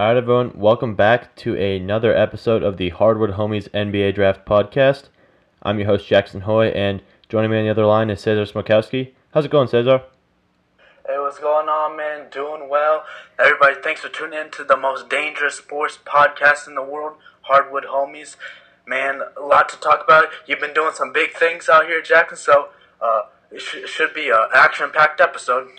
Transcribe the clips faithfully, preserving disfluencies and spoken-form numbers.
Alright everyone, welcome back to another episode of the Hardwood Homies N B A Draft Podcast. I'm your host Jackson Hoy, and joining me on the other line is Cesar Smokowski. How's it going, Cesar? Hey, what's going on, man? Doing well. Everybody, thanks for tuning in to the most dangerous sports podcast in the world, Hardwood Homies. Man, a lot to talk about. You've been doing some big things out here, Jackson, so uh, it sh- should be an action-packed episode.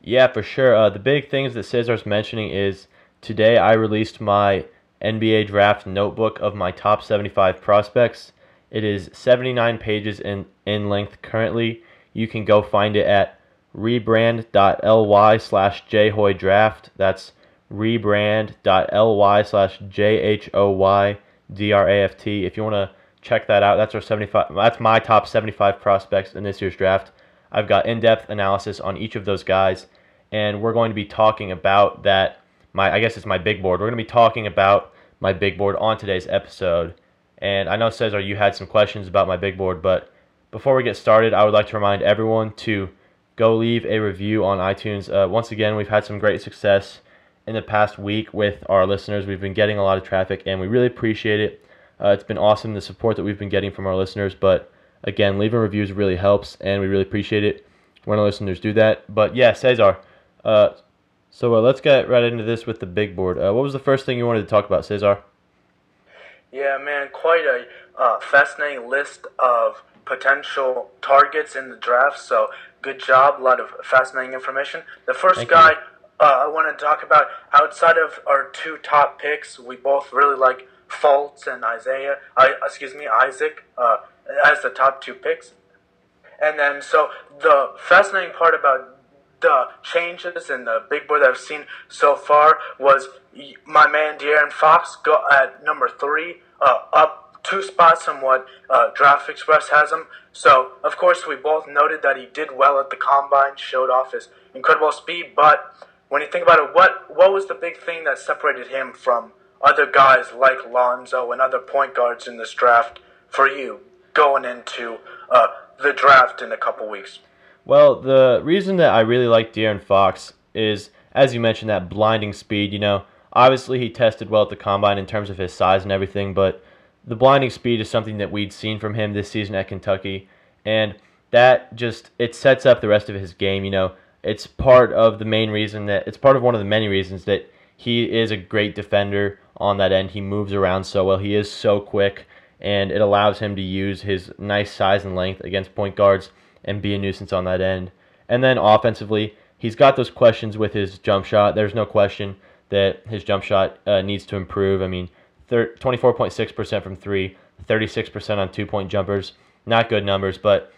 Yeah, for sure. Uh, the big things that Cesar's mentioning is today I released my N B A Draft Notebook of my top seventy-five prospects. It is seventy-nine pages in, in length currently. You can go find it at rebrand.ly slash jhoydraft. That's rebrand.ly slash jhoydraft. If you want to check that out, that's our seventy-five. That's my top seventy-five prospects in this year's draft. I've got in-depth analysis on each of those guys, and we're going to be talking about that. My, I guess it's my big board. We're going to be talking about my big board on today's episode. And I know, Cesar, you had some questions about my big board, but before we get started, I would like to remind everyone to go leave a review on iTunes. Uh, once again, we've had some great success in the past week with our listeners. We've been getting a lot of traffic, and we really appreciate it. Uh, it's been awesome, the support that we've been getting from our listeners. But again, leaving reviews really helps, and we really appreciate it when our listeners do that. But yeah, Cesar, uh, So uh, let's get right into this with the big board. Uh, what was the first thing you wanted to talk about, Cesar? Yeah, man, quite a uh, fascinating list of potential targets in the draft. So good job, a lot of fascinating information. The first Thank guy uh, I wanted to talk about, outside of our two top picks, we both really like Fultz and Isaiah. I, excuse me, Isaac uh, as the top two picks. And then so the fascinating part about the changes in the big board that I've seen so far was my man De'Aaron Fox go at number three, uh, up two spots from what uh, Draft Express has him. So, of course, we both noted that he did well at the Combine, showed off his incredible speed, but when you think about it, what, what was the big thing that separated him from other guys like Lonzo and other point guards in this draft for you going into uh, the draft in a couple weeks? Well, the reason that I really like De'Aaron Fox is, as you mentioned, that blinding speed. You know, obviously he tested well at the Combine in terms of his size and everything, but the blinding speed is something that we'd seen from him this season at Kentucky, and that just, it sets up the rest of his game. You know, it's part of the main reason that, it's part of one of the many reasons that he is a great defender on that end. He moves around so well. He is so quick, and it allows him to use his nice size and length against point guards and be a nuisance on that end. And then offensively, he's got those questions with his jump shot. There's no question that his jump shot uh, needs to improve. I mean, twenty-four point six percent from three, thirty-six percent on two-point jumpers. Not good numbers, but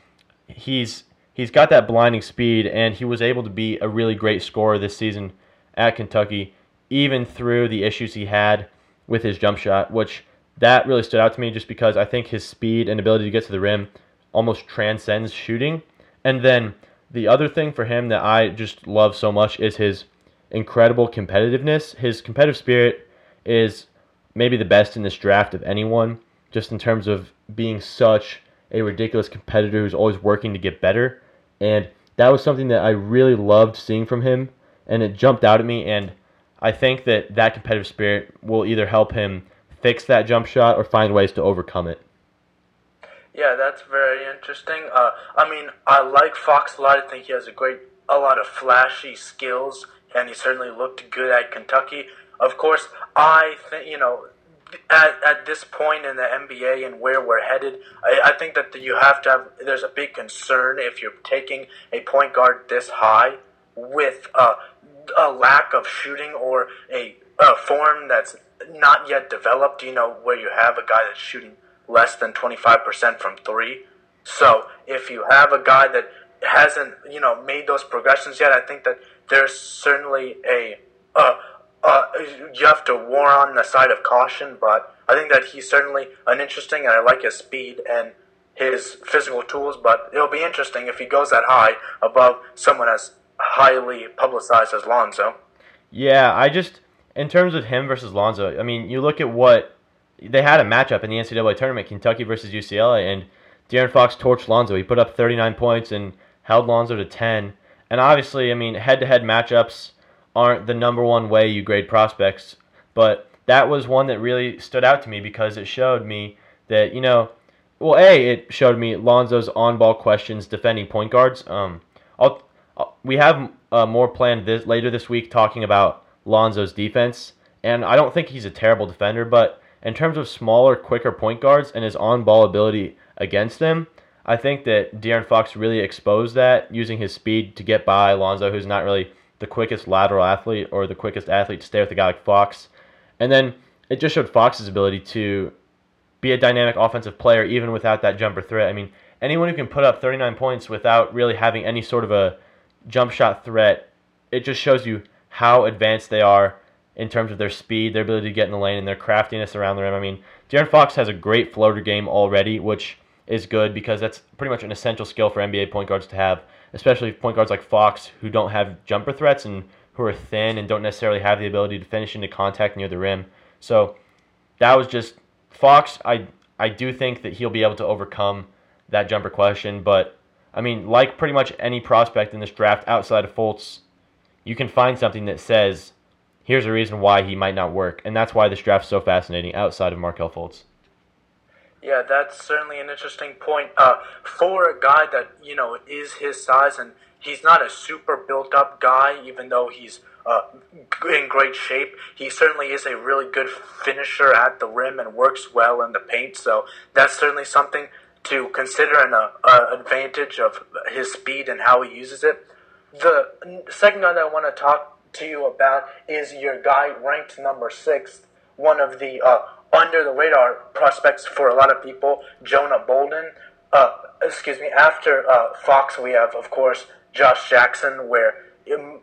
he's he's got that blinding speed, and he was able to be a really great scorer this season at Kentucky, even through the issues he had with his jump shot, which that really stood out to me just because I think his speed and ability to get to the rim almost transcends shooting. And then the other thing for him that I just love so much is his incredible competitiveness. His competitive spirit is maybe the best in this draft of anyone, just in terms of being such a ridiculous competitor who's always working to get better. And that was something that I really loved seeing from him, and it jumped out at me. And I think that that competitive spirit will either help him fix that jump shot or find ways to overcome it. Yeah, that's very interesting. Uh, I mean, I like Fox a lot. I think he has a great, a lot of flashy skills, and he certainly looked good at Kentucky. Of course, I think, you know, at, at this point in the N B A and where we're headed, I, I think that the, you have to have, there's a big concern if you're taking a point guard this high with uh, a lack of shooting or a, a form that's not yet developed, you know, where you have a guy that's shooting less than twenty-five percent from three. So if you have a guy that hasn't, you know, made those progressions yet, I think that there's certainly a, uh, uh, you have to war on the side of caution, but I think that he's certainly an interesting, and I like his speed and his physical tools, but it'll be interesting if he goes that high above someone as highly publicized as Lonzo. Yeah, I just, in terms of him versus Lonzo, I mean, you look at what, they had a matchup in the N C double A tournament, Kentucky versus U C L A, and De'Aaron Fox torched Lonzo. He put up thirty-nine points and held Lonzo to ten. And obviously, I mean, head-to-head matchups aren't the number one way you grade prospects. But that was one that really stood out to me because it showed me that, you know, well, A, it showed me Lonzo's on-ball questions defending point guards. Um, I'll, I'll, we have uh, more planned this, later this week talking about Lonzo's defense. And I don't think he's a terrible defender, but in terms of smaller, quicker point guards and his on-ball ability against them, I think that De'Aaron Fox really exposed that, using his speed to get by Lonzo, who's not really the quickest lateral athlete or the quickest athlete to stay with a guy like Fox. And then it just showed Fox's ability to be a dynamic offensive player even without that jumper threat. I mean, anyone who can put up thirty-nine points without really having any sort of a jump shot threat, it just shows you how advanced they are in terms of their speed, their ability to get in the lane, and their craftiness around the rim. I mean, De'Aaron Fox has a great floater game already, which is good because that's pretty much an essential skill for N B A point guards to have, especially point guards like Fox who don't have jumper threats and who are thin and don't necessarily have the ability to finish into contact near the rim. So that was just Fox. I I do think that he'll be able to overcome that jumper question, but I mean, like pretty much any prospect in this draft outside of Fultz, you can find something that says, here's a reason why he might not work, and that's why this draft's so fascinating outside of Markelle Fultz. Yeah, that's certainly an interesting point. Uh, for a guy that, you know, is his size, and he's not a super built-up guy, even though he's uh, in great shape, he certainly is a really good finisher at the rim and works well in the paint, so that's certainly something to consider and an advantage of his speed and how he uses it. The second guy that I want to talk to you about is your guy ranked number sixth, one of the uh, under-the-radar prospects for a lot of people, Jonah Bolden. Uh, excuse me, after uh, Fox, we have, of course, Josh Jackson, where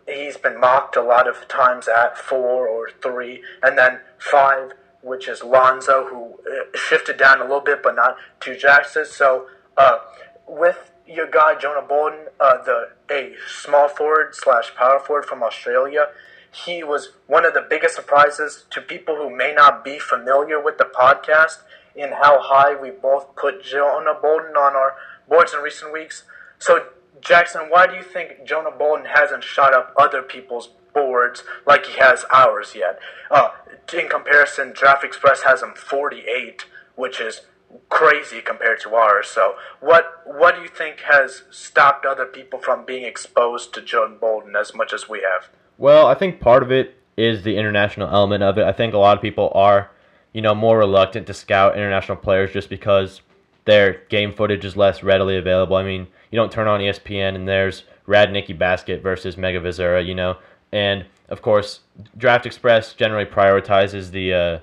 he's been mocked a lot of times at four or three, and then five, which is Lonzo, who shifted down a little bit, but not to Jackson. So uh, with your guy, Jonah Bolden, uh, the a small forward slash power forward from Australia. He was one of the biggest surprises to people who may not be familiar with the podcast in how high we both put Jonah Bolden on our boards in recent weeks. So, Jackson, why do you think Jonah Bolden hasn't shot up other people's boards like he has ours yet? Uh, in comparison, Draft Express has him forty-eight, which is crazy compared to ours. So what what do you think has stopped other people from being exposed to Jonah Bolden as much as we have? Well, I think part of it is the international element of it. I think a lot of people are, you know, more reluctant to scout international players just because their game footage is less readily available. I mean, you don't turn on E S P N and there's Radnicki Basket versus Mega Vizura, you know. And, of course, Draft Express generally prioritizes the uh,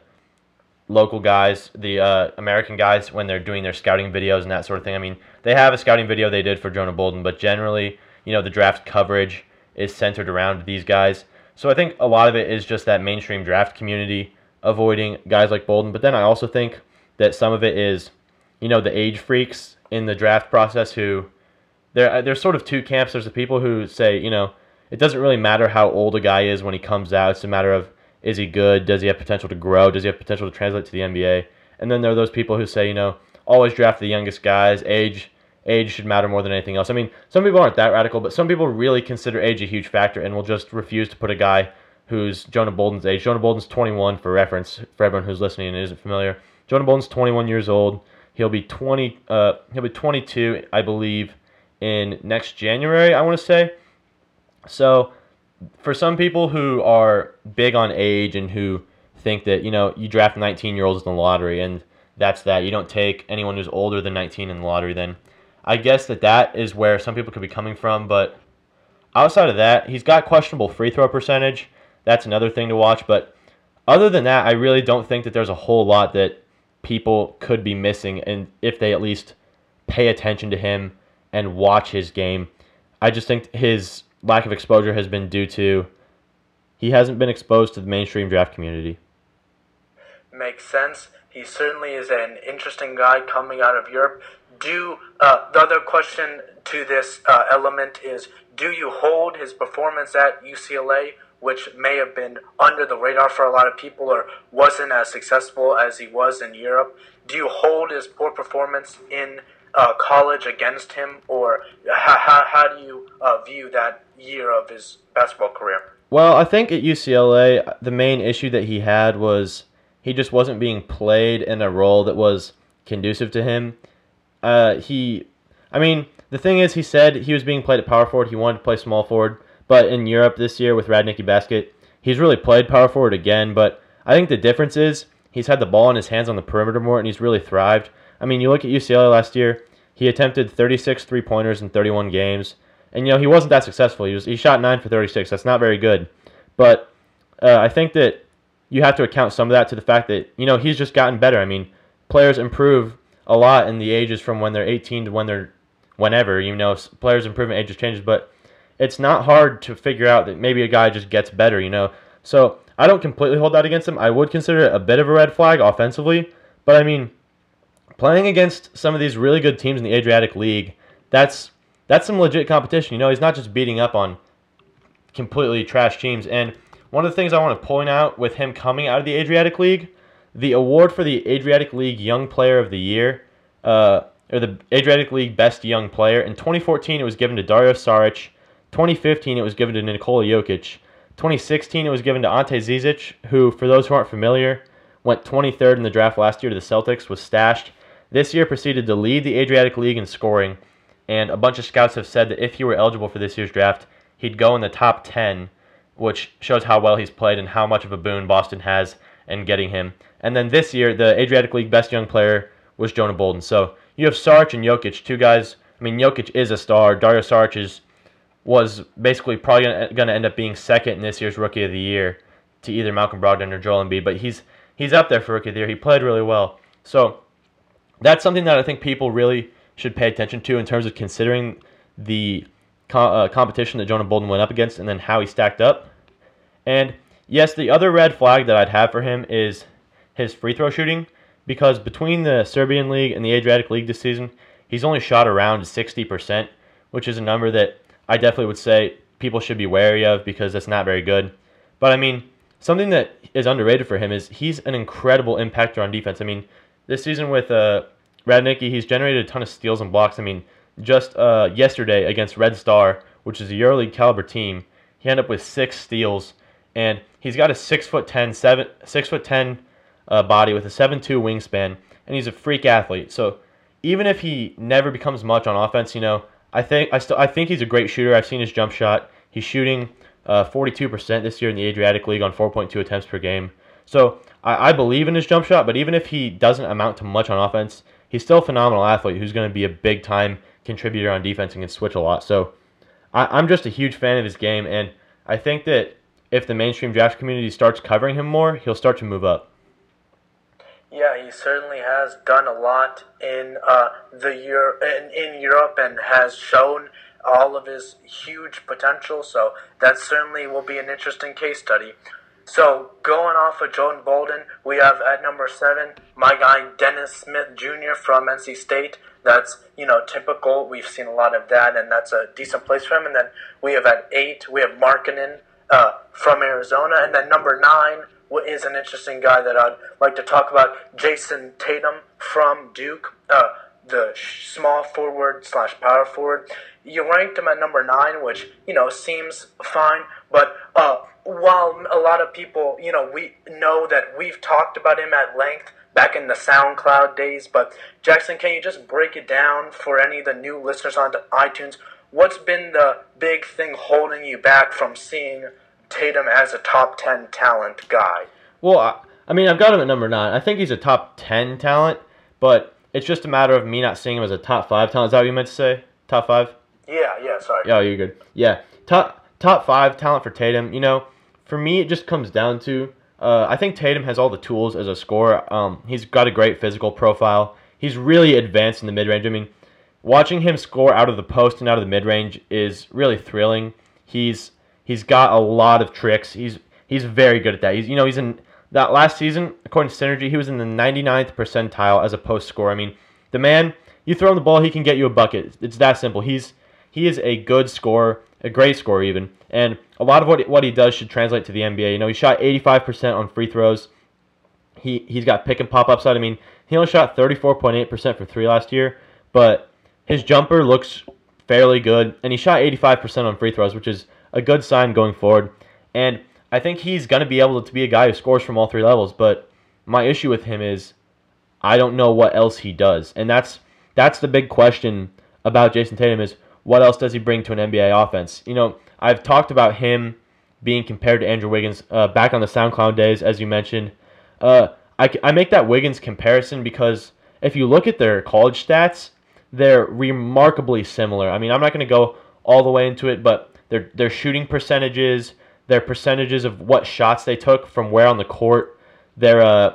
local guys, the uh, American guys, when they're doing their scouting videos and that sort of thing. I mean, they have a scouting video they did for Jonah Bolden, but generally, you know, the draft coverage is centered around these guys. So I think a lot of it is just that mainstream draft community avoiding guys like Bolden. But then I also think that some of it is, you know, the age freaks in the draft process who, there, there's sort of two camps. There's the people who say, you know, it doesn't really matter how old a guy is when he comes out. It's a matter of, is he good? Does he have potential to grow? Does he have potential to translate to the N B A? And then there are those people who say, you know, always draft the youngest guys. Age age should matter more than anything else. I mean, some people aren't that radical, but some people really consider age a huge factor and will just refuse to put a guy who's Jonah Bolden's age. Jonah Bolden's twenty-one, for reference, for everyone who's listening and isn't familiar. Jonah Bolden's twenty-one years old. He'll be twenty. Uh, he'll be twenty-two, I believe, in next January, I want to say. So for some people who are big on age and who think that, you know, you draft nineteen-year-olds in the lottery and that's that, you don't take anyone who's older than nineteen in the lottery, then I guess that that is where some people could be coming from. But outside of that, he's got questionable free throw percentage. That's another thing to watch. But other than that, I really don't think that there's a whole lot that people could be missing, and if they at least pay attention to him and watch his game. I just think his lack of exposure has been due to he hasn't been exposed to the mainstream draft community. Makes sense. He certainly is an interesting guy coming out of Europe. Do uh, the other question to this uh, element is, do you hold his performance at U C L A, which may have been under the radar for a lot of people or wasn't as successful as he was in Europe? Do you hold his poor performance in Uh, college against him, or how, how, how do you uh, view that year of his basketball career? Well, I think at U C L A, the main issue that he had was he just wasn't being played in a role that was conducive to him. Uh, he, I mean, the thing is, he said he was being played at power forward. He wanted to play small forward. But in Europe this year with Radnicki Basket, he's really played power forward again. But I think the difference is he's had the ball in his hands on the perimeter more, and he's really thrived. I mean, you look at U C L A last year, he attempted thirty-six three-pointers in thirty-one games. And, you know, he wasn't that successful. He was he shot nine for thirty-six. That's not very good. But uh, I think that you have to account some of that to the fact that, you know, he's just gotten better. I mean, players improve a lot in the ages from when they're eighteen to when they're whenever. You know, players improve and ages changes. But it's not hard to figure out that maybe a guy just gets better, you know. So I don't completely hold that against him. I would consider it a bit of a red flag offensively. But, I mean, playing against some of these really good teams in the Adriatic League, that's... That's some legit competition. You know, he's not just beating up on completely trash teams. And one of the things I want to point out with him coming out of the Adriatic League, the award for the Adriatic League Young Player of the Year, uh, or the Adriatic League Best Young Player, in twenty fourteen it was given to Dario Saric, twenty fifteen it was given to Nikola Jokic, twenty sixteen it was given to Ante Zizic, who, for those who aren't familiar, went twenty-third in the draft last year to the Celtics, was stashed. This year proceeded to lead the Adriatic League in scoring. And a bunch of scouts have said that if he were eligible for this year's draft, he'd go in the top ten, which shows how well he's played and how much of a boon Boston has in getting him. And then this year, the Adriatic League Best Young Player was Jonah Bolden. So you have Saric and Jokic, two guys. I mean, Jokic is a star. Dario Saric is, was basically probably going to end up being second in this year's Rookie of the Year to either Malcolm Brogdon or Joel Embiid. But he's he's up there for Rookie of the Year. He played really well. So that's something that I think people really should pay attention to in terms of considering the co- uh, competition that Jonah Bolden went up against and then how he stacked up. And yes, the other red flag that I'd have for him is his free throw shooting, because between the Serbian League and the Adriatic League this season, he's only shot around sixty percent, which is a number that I definitely would say people should be wary of because that's not very good. But I mean, something that is underrated for him is he's an incredible impactor on defense. I mean, this season with uh, Radnicki, he's generated a ton of steals and blocks. I mean, just uh, yesterday against Red Star, which is a EuroLeague caliber team, he ended up with six steals, and he's got a six foot ten, seven, six foot ten uh, body with a seven two wingspan, and he's a freak athlete. So even if he never becomes much on offense, you know, I think I still I think he's a great shooter. I've seen his jump shot. He's shooting forty-two percent this year in the Adriatic League on four point two attempts per game. So I, I believe in his jump shot, but even if he doesn't amount to much on offense, he's still a phenomenal athlete who's going to be a big-time contributor on defense and can switch a lot. So I, I'm just a huge fan of his game, and I think that if the mainstream draft community starts covering him more, he'll start to move up. Yeah, he certainly has done a lot in uh, the Euro- in, in Europe and has shown all of his huge potential, so that certainly will be an interesting case study. So, going off of Jonah Bolden, we have at number seven, my guy Dennis Smith Junior from N C State. That's, you know, typical. We've seen a lot of that, and that's a decent place for him. And then we have at eight, we have Markkanen uh, from Arizona. And then number nine is an interesting guy that I'd like to talk about, Jayson Tatum from Duke, uh, the small forward slash power forward. You ranked him at number nine, which, you know, seems fine, but uh, while a lot of people, you know, we know that we've talked about him at length back in the SoundCloud days, but Jackson, can you just break it down for any of the new listeners on iTunes? What's been the big thing holding you back from seeing Tatum as a top ten talent guy? Well, I, I mean, I've got him at number nine. I think he's a top ten talent, but it's just a matter of me not seeing him as a top five talent. Is that what you meant to say? Top five? Yeah, yeah, sorry. Oh, you're good. Yeah, top top five talent for Tatum. You know, for me, it just comes down to, uh, I think Tatum has all the tools as a scorer. Um, he's got a great physical profile. He's really advanced in the mid-range. I mean, watching him score out of the post and out of the mid-range is really thrilling. He's he's got a lot of tricks. He's he's very good at that. He's you know he's in that last season, according to Synergy, he was in the ninety-ninth percentile as a post scorer. I mean, the man, you throw him the ball, he can get you a bucket. It's that simple. He's He is a good scorer, a great scorer even, and a lot of what what he does should translate to the N B A. You know, he shot eighty-five percent on free throws. He, he's got pick and pop upside. I mean, he only shot thirty-four point eight percent for three last year, but his jumper looks fairly good, and he shot eighty-five percent on free throws, which is a good sign going forward. And I think he's going to be able to be a guy who scores from all three levels, but my issue with him is I don't know what else he does. And that's that's the big question about Jayson Tatum is what else does he bring to an N B A offense? You know, I've talked about him being compared to Andrew Wiggins uh, back on the SoundCloud days, as you mentioned. Uh, I, I make that Wiggins comparison because if you look at their college stats, they're remarkably similar. I mean, I'm not going to go all the way into it, but their their shooting percentages, their percentages of what shots they took from where on the court, their uh,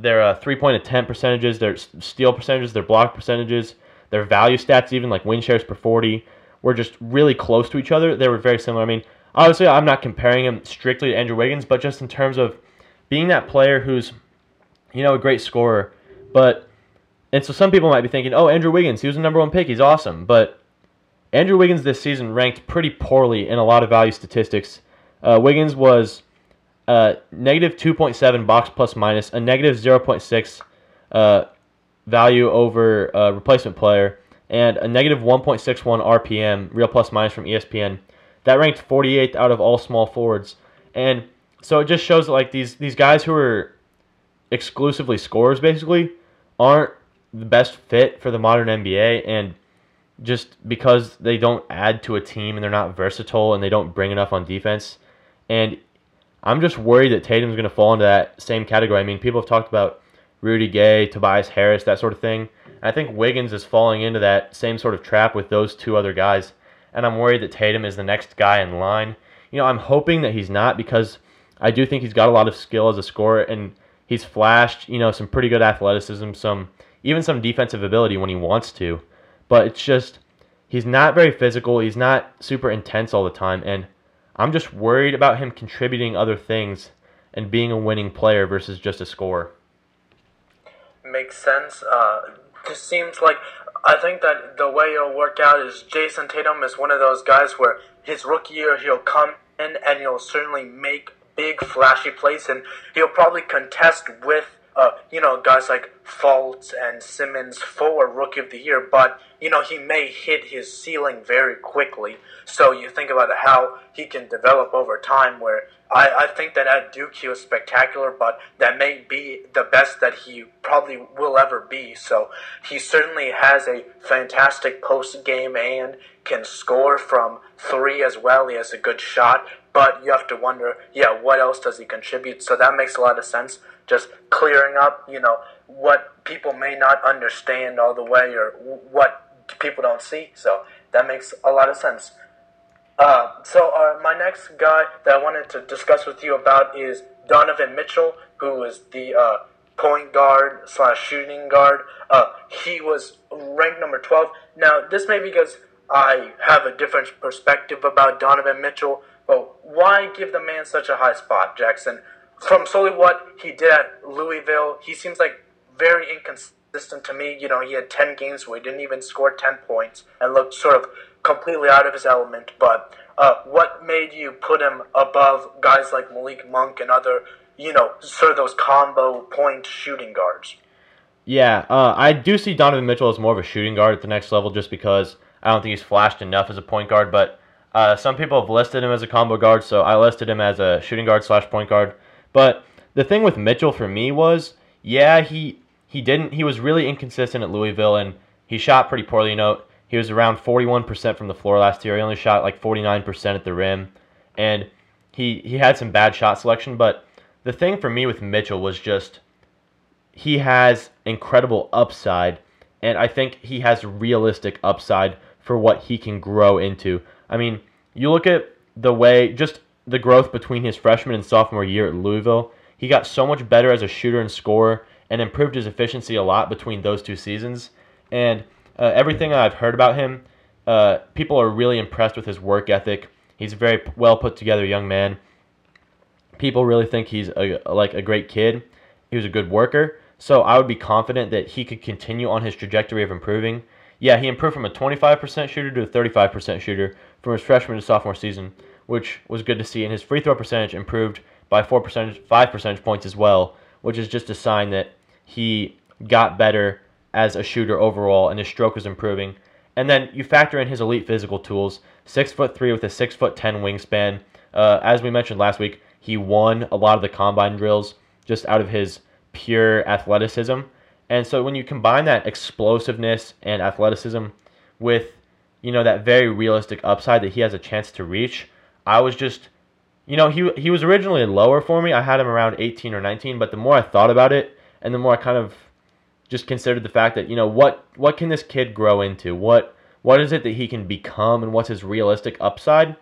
their uh, three-point attempt percentages, their steal percentages, their block percentages, their value stats, even like win shares per forty, were just really close to each other. They were very similar. I mean, obviously, I'm not comparing him strictly to Andrew Wiggins, but just in terms of being that player who's, you know, a great scorer. But, and so some people might be thinking, oh, Andrew Wiggins, he was the number one pick, he's awesome. But Andrew Wiggins this season ranked pretty poorly in a lot of value statistics. Uh, Wiggins was uh, negative two point seven box plus minus, a negative zero point six uh, value over uh, replacement player, and a negative one point six one R P M, real plus minus from E S P N. That ranked forty-eighth out of all small forwards. And so it just shows that like these these guys who are exclusively scorers basically aren't the best fit for the modern N B A, and just because they don't add to a team and they're not versatile and they don't bring enough on defense. And I'm just worried that Tatum's going to fall into that same category. I mean, people have talked about Rudy Gay, Tobias Harris, that sort of thing. And I think Wiggins is falling into that same sort of trap with those two other guys. And I'm worried that Tatum is the next guy in line. You know, I'm hoping that he's not, because I do think he's got a lot of skill as a scorer, and he's flashed, you know, some pretty good athleticism, some even some defensive ability when he wants to. But it's just, he's not very physical. He's not super intense all the time. And I'm just worried about him contributing other things and being a winning player versus just a scorer. Makes sense. Uh, it seems like, I think that the way it'll work out is Jayson Tatum is one of those guys where his rookie year, he'll come in and he'll certainly make big, flashy plays, and he'll probably contest with, uh, you know, guys like Fultz and Simmons for Rookie of the Year, but, you know, he may hit his ceiling very quickly. So you think about how he can develop over time, where I, I think that at Duke he was spectacular, but that may be the best that he probably will ever be. So he certainly has a fantastic post game and can score from three as well. He has a good shot, but you have to wonder, yeah, what else does he contribute? So that makes a lot of sense, just clearing up, you know, what people may not understand all the way or what people don't see. So that makes a lot of sense. Uh, so uh, my next guy that I wanted to discuss with you about is Donovan Mitchell, who is the uh, point guard slash shooting guard. Uh, he was ranked number twelve. Now, this may be because I have a different perspective about Donovan Mitchell, but why give the man such a high spot, Jackson? From solely what he did at Louisville, he seems like very inconsistent to me. You know, he had ten games where he didn't even score ten points and looked sort of completely out of his element. But uh, what made you put him above guys like Malik Monk and other, you know, sort of those combo point shooting guards? Yeah, uh, I do see Donovan Mitchell as more of a shooting guard at the next level, just because I don't think he's flashed enough as a point guard. But uh, some people have listed him as a combo guard, so I listed him as a shooting guard slash point guard. But the thing with Mitchell for me was, yeah, he he didn't he was really inconsistent at Louisville, and he shot pretty poorly. You know, he was around forty-one percent from the floor last year. He only shot like forty-nine percent at the rim, and he he had some bad shot selection. But the thing for me with Mitchell was just he has incredible upside, and I think he has realistic upside for what he can grow into. I mean, you look at the way just the growth between his freshman and sophomore year at Louisville. He got so much better as a shooter and scorer and improved his efficiency a lot between those two seasons. And uh, everything I've heard about him, uh, people are really impressed with his work ethic. He's a very well-put-together young man. People really think he's a, like a great kid. He was a good worker. So I would be confident that he could continue on his trajectory of improving. Yeah, he improved from a twenty-five percent shooter to a thirty-five percent shooter from his freshman to sophomore season, which was good to see, and his free throw percentage improved by four percentage, five percentage points as well, which is just a sign that he got better as a shooter overall, and his stroke was improving. And then you factor in his elite physical tools: six foot three with a six foot ten wingspan, Uh, as we mentioned last week, he won a lot of the combine drills just out of his pure athleticism. And so when you combine that explosiveness and athleticism with, you know, that very realistic upside that he has a chance to reach, I was just, you know, he he was originally lower for me. I had him around eighteen or nineteen, but the more I thought about it and the more I kind of just considered the fact that, you know, what what can this kid grow into? What what is it that he can become, and what's his realistic upside?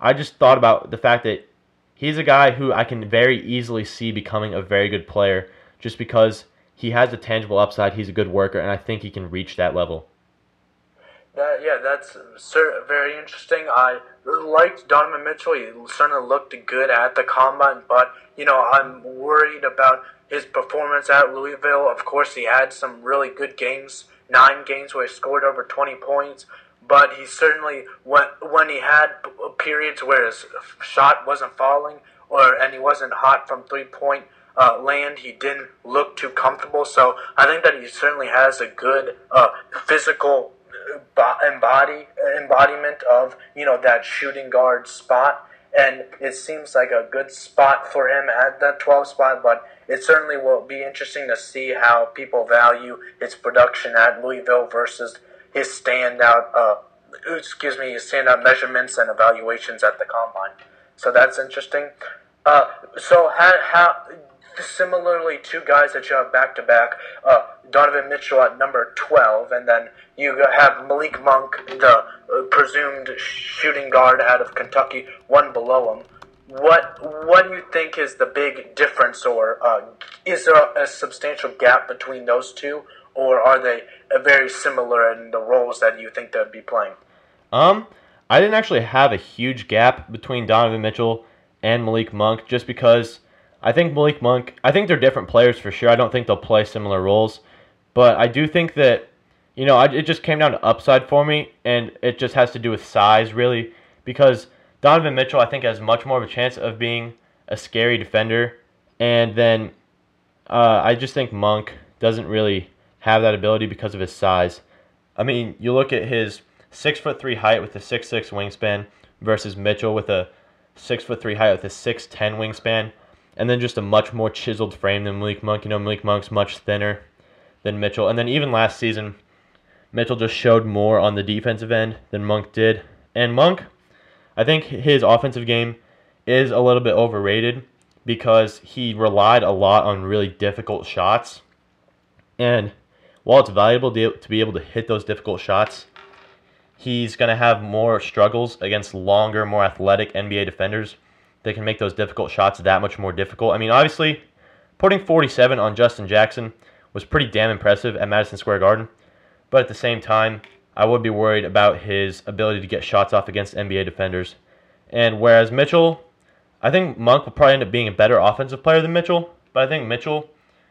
I just thought about the fact that he's a guy who I can very easily see becoming a very good player just because he has a tangible upside, he's a good worker, and I think he can reach that level. That, yeah, that's very interesting. I liked Donovan Mitchell. He certainly looked good at the combine, but, you know, I'm worried about his performance at Louisville. Of course, he had some really good games, nine games where he scored over twenty points, but he certainly, when, when he had periods where his shot wasn't falling or and he wasn't hot from three-point uh, land, he didn't look too comfortable. So I think that he certainly has a good uh, physical embody embodiment of, you know, that shooting guard spot. And it seems like a good spot for him at that twelve spot, but it certainly will be interesting to see how people value his production at Louisville versus his standout, uh, excuse me, his standout measurements and evaluations at the combine. So that's interesting. Uh, so how, how similarly, two guys that you have back to back, Donovan Mitchell at number twelve, and then you have Malik Monk, the presumed shooting guard out of Kentucky, one below him. What what do you think is the big difference, or uh, is there a, a substantial gap between those two, or are they very similar in the roles that you think they'd be playing? Um, I didn't actually have a huge gap between Donovan Mitchell and Malik Monk, just because I think Malik Monk, I think they're different players for sure. I don't think they'll play similar roles, but I do think that, you know, I, it just came down to upside for me, and it just has to do with size, really, because Donovan Mitchell, I think, has much more of a chance of being a scary defender, and then uh, I just think Monk doesn't really have that ability because of his size. I mean, you look at his six foot three height with a six foot six wingspan versus Mitchell with a six foot three height with a six foot ten wingspan, and then just a much more chiseled frame than Malik Monk. You know, Malik Monk's much thinner than Mitchell, and then even last season, Mitchell just showed more on the defensive end than Monk did. And Monk, I think his offensive game is a little bit overrated because he relied a lot on really difficult shots. And while it's valuable to be able to hit those difficult shots, he's going to have more struggles against longer, more athletic N B A defenders that can make those difficult shots that much more difficult. I mean, obviously, putting forty-seven on Justin Jackson was pretty damn impressive at Madison Square Garden. But at the same time, I would be worried about his ability to get shots off against N B A defenders. And whereas Mitchell, I think Monk will probably end up being a better offensive player than Mitchell, but I think Mitchell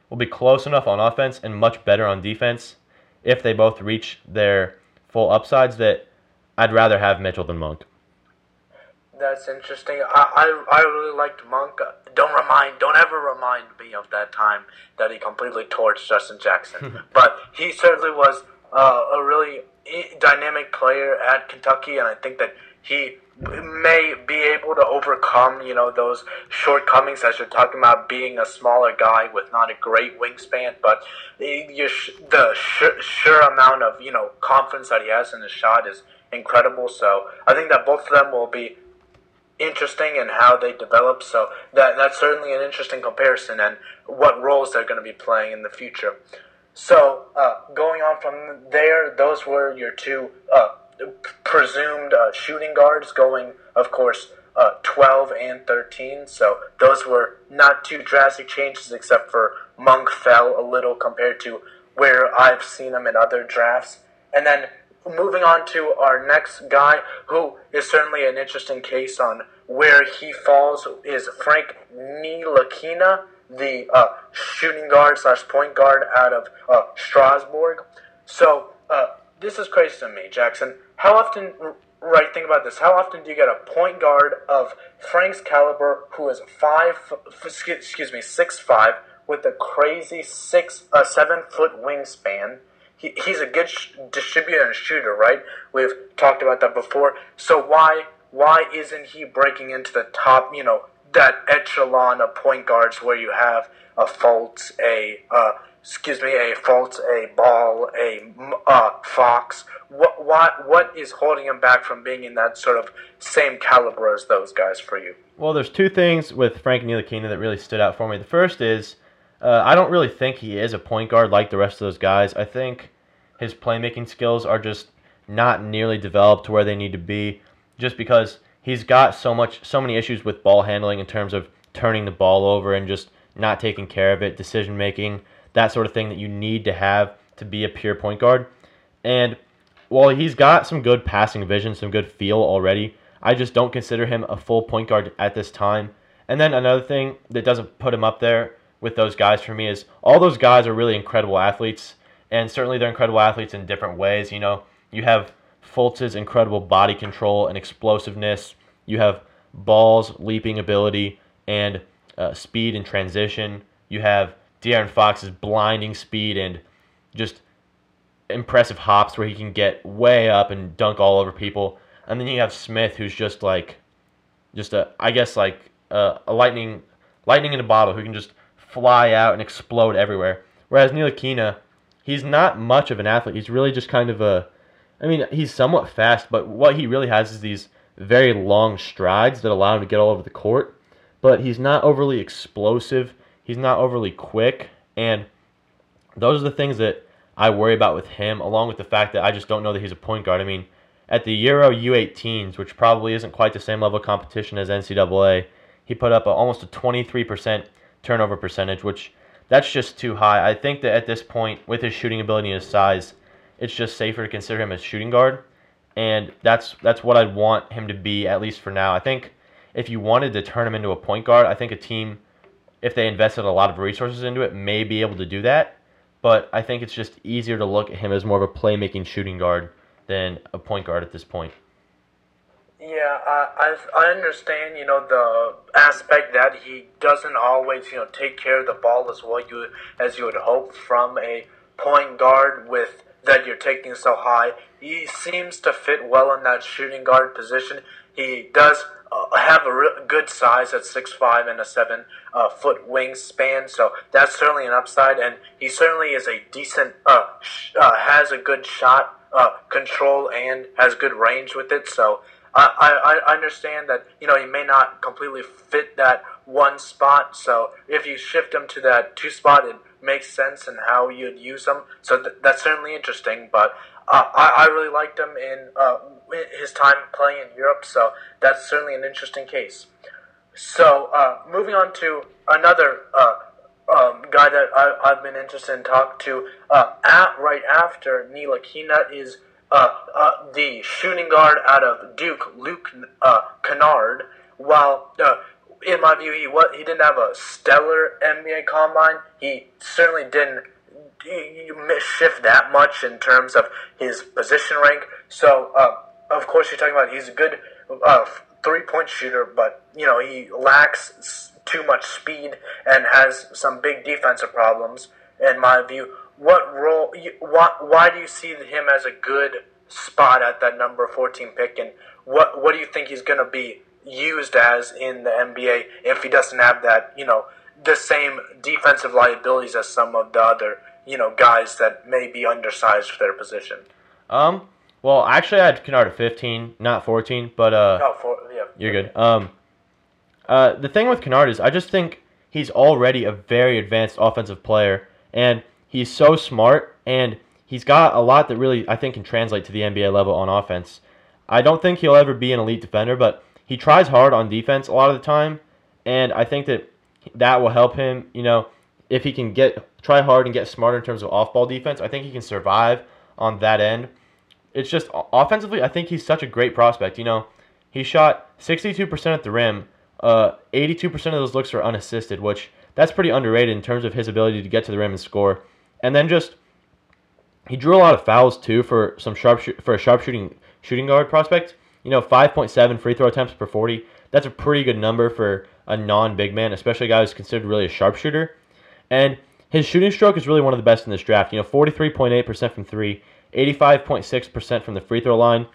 will be close enough on offense and much better on defense if they both reach their full upsides that I'd rather have Mitchell than Monk. That's interesting. I, I, I really liked Monk. Don't remind, don't ever remind me of that time that he completely torched Justin Jackson. But he certainly was Uh, a really dynamic player at Kentucky, and I think that he may be able to overcome, you know, those shortcomings as you're talking about, being a smaller guy with not a great wingspan, but the sure, sure amount of, you know, confidence that he has in his shot is incredible. So I think that both of them will be interesting in how they develop. So that that's certainly an interesting comparison and what roles they're going to be playing in the future. So, uh, going on from there, those were your two uh, presumed uh, shooting guards going, of course, uh, twelve and thirteen. So those were not too drastic changes, except for Monk fell a little compared to where I've seen him in other drafts. And then moving on to our next guy, who is certainly an interesting case on where he falls, is Frank Ntilikina, the uh, shooting guard slash point guard out of uh, Strasbourg. So uh, this is crazy to me, Jackson. How often, right, think about this, how often do you get a point guard of Frank's caliber who is five, excuse me, six foot five, with a crazy six, uh, seven foot wingspan? He, he's a good sh- distributor and shooter, right? We've talked about that before. So why why isn't he breaking into the top, you know, that echelon of point guards where you have a Fultz, a, uh, excuse me, a Fultz, a Ball, a uh, Fox? What, what, what is holding him back from being in that sort of same caliber as those guys for you? Well, there's two things with Frank Ntilikina that really stood out for me. The first is uh, I don't really think he is a point guard like the rest of those guys. I think his playmaking skills are just not nearly developed to where they need to be, just because he's got so much, so many issues with ball handling in terms of turning the ball over and just not taking care of it, decision making, that sort of thing that you need to have to be a pure point guard. And while he's got some good passing vision, some good feel already, I just don't consider him a full point guard at this time. And then another thing that doesn't put him up there with those guys for me is all those guys are really incredible athletes, and certainly they're incredible athletes in different ways. You know, you have Fultz's incredible body control and explosiveness. You have Ball's leaping ability and uh, speed and transition. You have De'Aaron Fox's blinding speed and just impressive hops where he can get way up and dunk all over people. And then you have Smith, who's just like, just a, I guess like a, a lightning, lightning in a bottle, who can just fly out and explode everywhere. Whereas Ntilikina, he's not much of an athlete. He's really just kind of a, I mean, he's somewhat fast, but what he really has is these very long strides that allow him to get all over the court. But he's not overly explosive. He's not overly quick. And those are the things that I worry about with him, along with the fact that I just don't know that he's a point guard. I mean, at the Euro U eighteens, which probably isn't quite the same level of competition as N C double A, he put up a, almost a twenty-three percent turnover percentage, which that's just too high. I think that at this point, with his shooting ability and his size, it's just safer to consider him as shooting guard, and that's that's what I'd want him to be, at least for now. I think if you wanted to turn him into a point guard, I think a team, if they invested a lot of resources into it, may be able to do that, but I think it's just easier to look at him as more of a playmaking shooting guard than a point guard at this point. Yeah, I I understand, you know, the aspect that he doesn't always, you know, take care of the ball as well you, as you would hope from a point guard with that you're taking so high. He seems to fit well in that shooting guard position. He does uh, have a re- good size at six five and a seven uh, foot wingspan, so that's certainly an upside, and he certainly is a decent, uh, sh- uh, has a good shot uh, control and has good range with it, so I, I understand that, you know, he may not completely fit that one spot, so if you shift him to that two spot, it makes sense in how you'd use him, so th- that's certainly interesting, but uh, I, I really liked him in uh, his time playing in Europe, so that's certainly an interesting case. So, uh, moving on to another uh, um, guy that I, I've been interested in talking to, uh, at, right after Ntilikina is Uh, uh, the shooting guard out of Duke, Luke uh, Kennard. While uh, in my view, he what he didn't have a stellar N B A combine, he certainly didn't he, he shift that much in terms of his position rank. So, uh, of course, you're talking about he's a good uh, three-point shooter, but you know he lacks too much speed and has some big defensive problems, in my view. What role? Why, why do you see him as a good spot at that number fourteen pick, and what what do you think he's going to be used as in the N B A if he doesn't have that, you know, the same defensive liabilities as some of the other, you know, guys that may be undersized for their position? Um. Well, actually, I had Kennard at fifteen, not fourteen, but uh. No, four, yeah. You're good. Um. Uh, the thing with Kennard is I just think he's already a very advanced offensive player, and he's so smart, and he's got a lot that really, I think, can translate to the N B A level on offense. I don't think he'll ever be an elite defender, but he tries hard on defense a lot of the time, and I think that that will help him. You know, if he can get try hard and get smarter in terms of off-ball defense, I think he can survive on that end. It's just, offensively, I think he's such a great prospect. You know, he shot sixty-two percent at the rim, uh, eighty-two percent of those looks were unassisted, which that's pretty underrated in terms of his ability to get to the rim and score. And then just, he drew a lot of fouls too for some sharp sh- for a sharp shooting shooting guard prospect. You know, five point seven free throw attempts per forty. That's a pretty good number for a non-big man, especially a guy who's considered really a sharpshooter. And his shooting stroke is really one of the best in this draft. You know, forty-three point eight percent from three, eighty-five point six percent from the free throw line.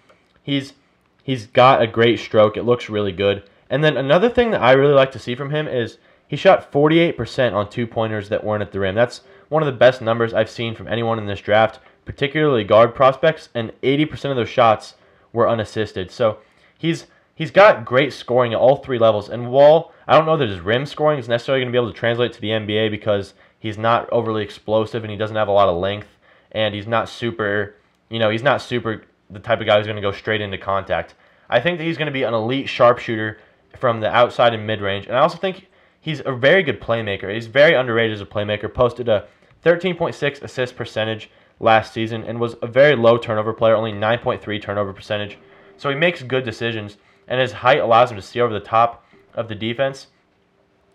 He's He's got a great stroke. It looks really good. And then another thing that I really like to see from him is he shot forty-eight percent on two-pointers that weren't at the rim. That's one of the best numbers I've seen from anyone in this draft, particularly guard prospects, and eighty percent of those shots were unassisted. So he's he's got great scoring at all three levels. And while I don't know that his rim scoring is necessarily going to be able to translate to the N B A because he's not overly explosive and he doesn't have a lot of length, and he's not super, you know, he's not super the type of guy who's going to go straight into contact. I think that he's going to be an elite sharpshooter from the outside and mid-range. And I also think he's a very good playmaker. He's very underrated as a playmaker. Posted a thirteen point six assist percentage last season and was a very low turnover player, only nine point three turnover percentage. So he makes good decisions, and his height allows him to see over the top of the defense.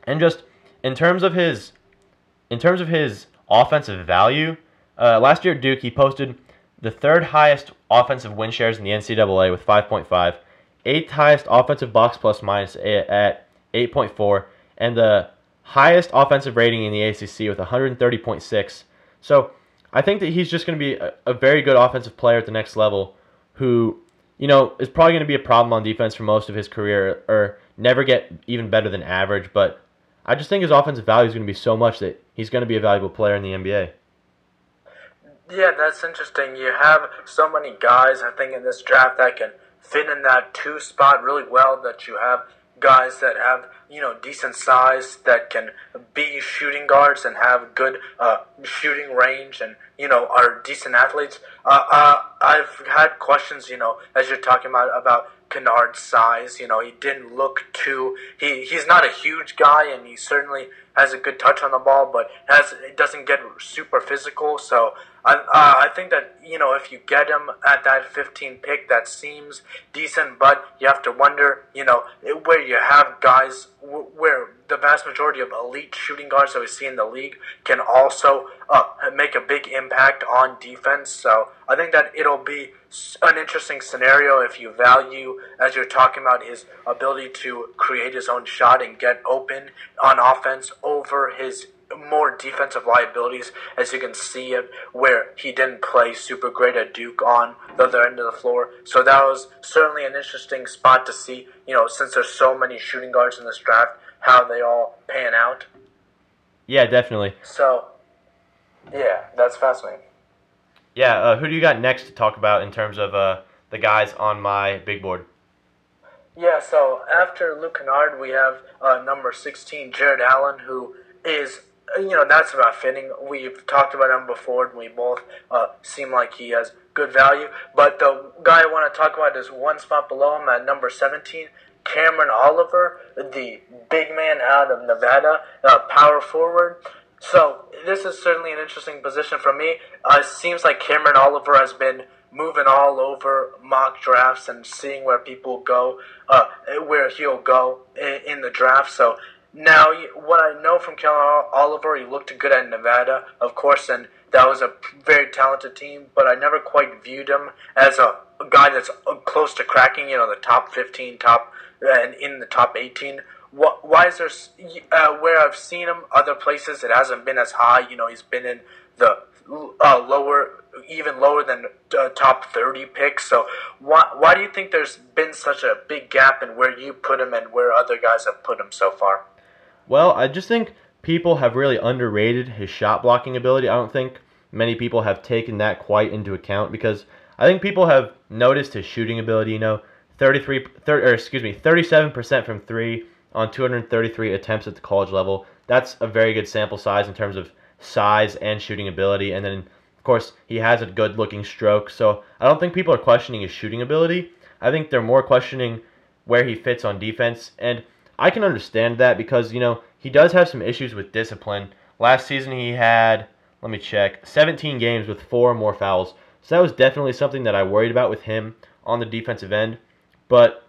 And just in terms of his in terms of his offensive value, uh, last year at Duke he posted the third highest offensive win shares in the N C double A with five point five, eighth highest offensive box plus minus at eight point four, and the highest offensive rating in the A C C with one hundred thirty point six. So I think that he's just going to be a, a very good offensive player at the next level who, you know, is probably going to be a problem on defense for most of his career or never get even better than average. But I just think his offensive value is going to be so much that he's going to be a valuable player in the N B A. Yeah, that's interesting. You have so many guys, I think, in this draft that can fit in that two spot really well, that you have guys that have, you know, decent size that can be shooting guards and have good uh, shooting range and, you know, are decent athletes. Uh, uh, I've had questions, you know, as you're talking about, about Kennard's size. You know, he didn't look too, he, he's not a huge guy, and he certainly has a good touch on the ball, but has it doesn't get super physical. So I, uh, I think that, you know, if you get him at that fifteenth pick, that seems decent, but you have to wonder, you know, where you have guys where the vast majority of elite shooting guards that we see in the league can also uh, make a big impact on defense. So I think that it'll be an interesting scenario if you value, as you're talking about, his ability to create his own shot and get open on offense over his more defensive liabilities, as you can see it, where he didn't play super great at Duke on the other end of the floor. So that was certainly an interesting spot to see, you know, since there's so many shooting guards in this draft, how they all pan out. Yeah, definitely. So, yeah, that's fascinating. Yeah, uh, who do you got next to talk about in terms of uh, the guys on my big board? Yeah, so after Luke Kennard, we have uh, number sixteen, Jared Allen, who is, you know, that's about fitting. We've talked about him before, and we both uh, seem like he has good value. But the guy I want to talk about is one spot below him at number seventeen, Cameron Oliver, the big man out of Nevada, uh, power forward. So this is certainly an interesting position for me. Uh, it seems like Cameron Oliver has been moving all over mock drafts and seeing where people go, uh, where he'll go in, in the draft. So now, what I know from Cameron Oliver, he looked good at Nevada, of course, and that was a very talented team, but I never quite viewed him as a guy that's close to cracking, you know, the top fifteen, top, and in the top eighteen. Why is there, uh, where I've seen him other places, it hasn't been as high. You know, he's been in the uh, lower, even lower than uh, top thirty picks. So why, why do you think there's been such a big gap in where you put him and where other guys have put him so far? Well, I just think people have really underrated his shot blocking ability. I don't think many people have taken that quite into account because I think people have noticed his shooting ability. You know, thirty-three, thirty, or excuse me, thirty-seven percent from three on two hundred thirty-three attempts at the college level. That's a very good sample size in terms of size and shooting ability. And then, of course, he has a good-looking stroke. So I don't think people are questioning his shooting ability. I think they're more questioning where he fits on defense. And I can understand that because, you know, he does have some issues with discipline. Last season he had, let me check, seventeen games with four or more fouls. So that was definitely something that I worried about with him on the defensive end. But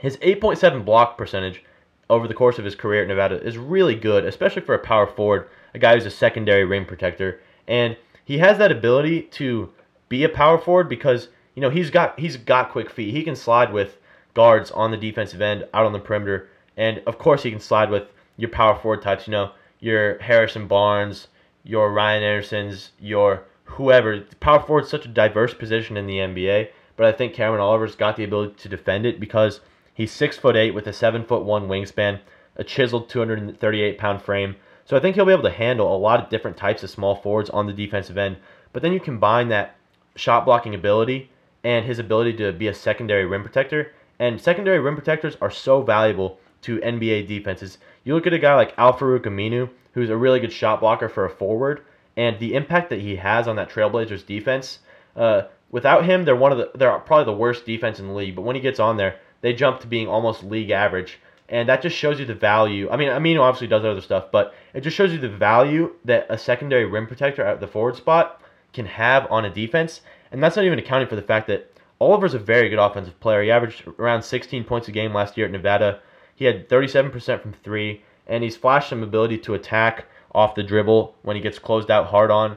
his eight point seven block percentage over the course of his career at Nevada is really good, especially for a power forward, a guy who's a secondary rim protector. And he has that ability to be a power forward because, you know, he's got he's got quick feet. He can slide with guards on the defensive end, out on the perimeter. And, of course, he can slide with your power forward types, you know, your Harrison Barnes, your Ryan Andersons, your whoever. Power forward is such a diverse position in the N B A, but I think Cameron Oliver's got the ability to defend it because he's six foot eight with a seven foot one wingspan, a chiseled two hundred thirty-eight pound frame. So I think he'll be able to handle a lot of different types of small forwards on the defensive end. But then you combine that shot blocking ability and his ability to be a secondary rim protector. And secondary rim protectors are so valuable to N B A defenses. You look at a guy like Al-Farouq Aminu, who's a really good shot blocker for a forward, and the impact that he has on that Trailblazers defense. Uh, without him, they're one of the they're probably the worst defense in the league. But when he gets on there, they jump to being almost league average. And that just shows you the value. I mean, Aminu obviously does other stuff, but it just shows you the value that a secondary rim protector at the forward spot can have on a defense. And that's not even accounting for the fact that Oliver's a very good offensive player. He averaged around sixteen points a game last year at Nevada. He had thirty-seven percent from three, and he's flashed some ability to attack off the dribble when he gets closed out hard on.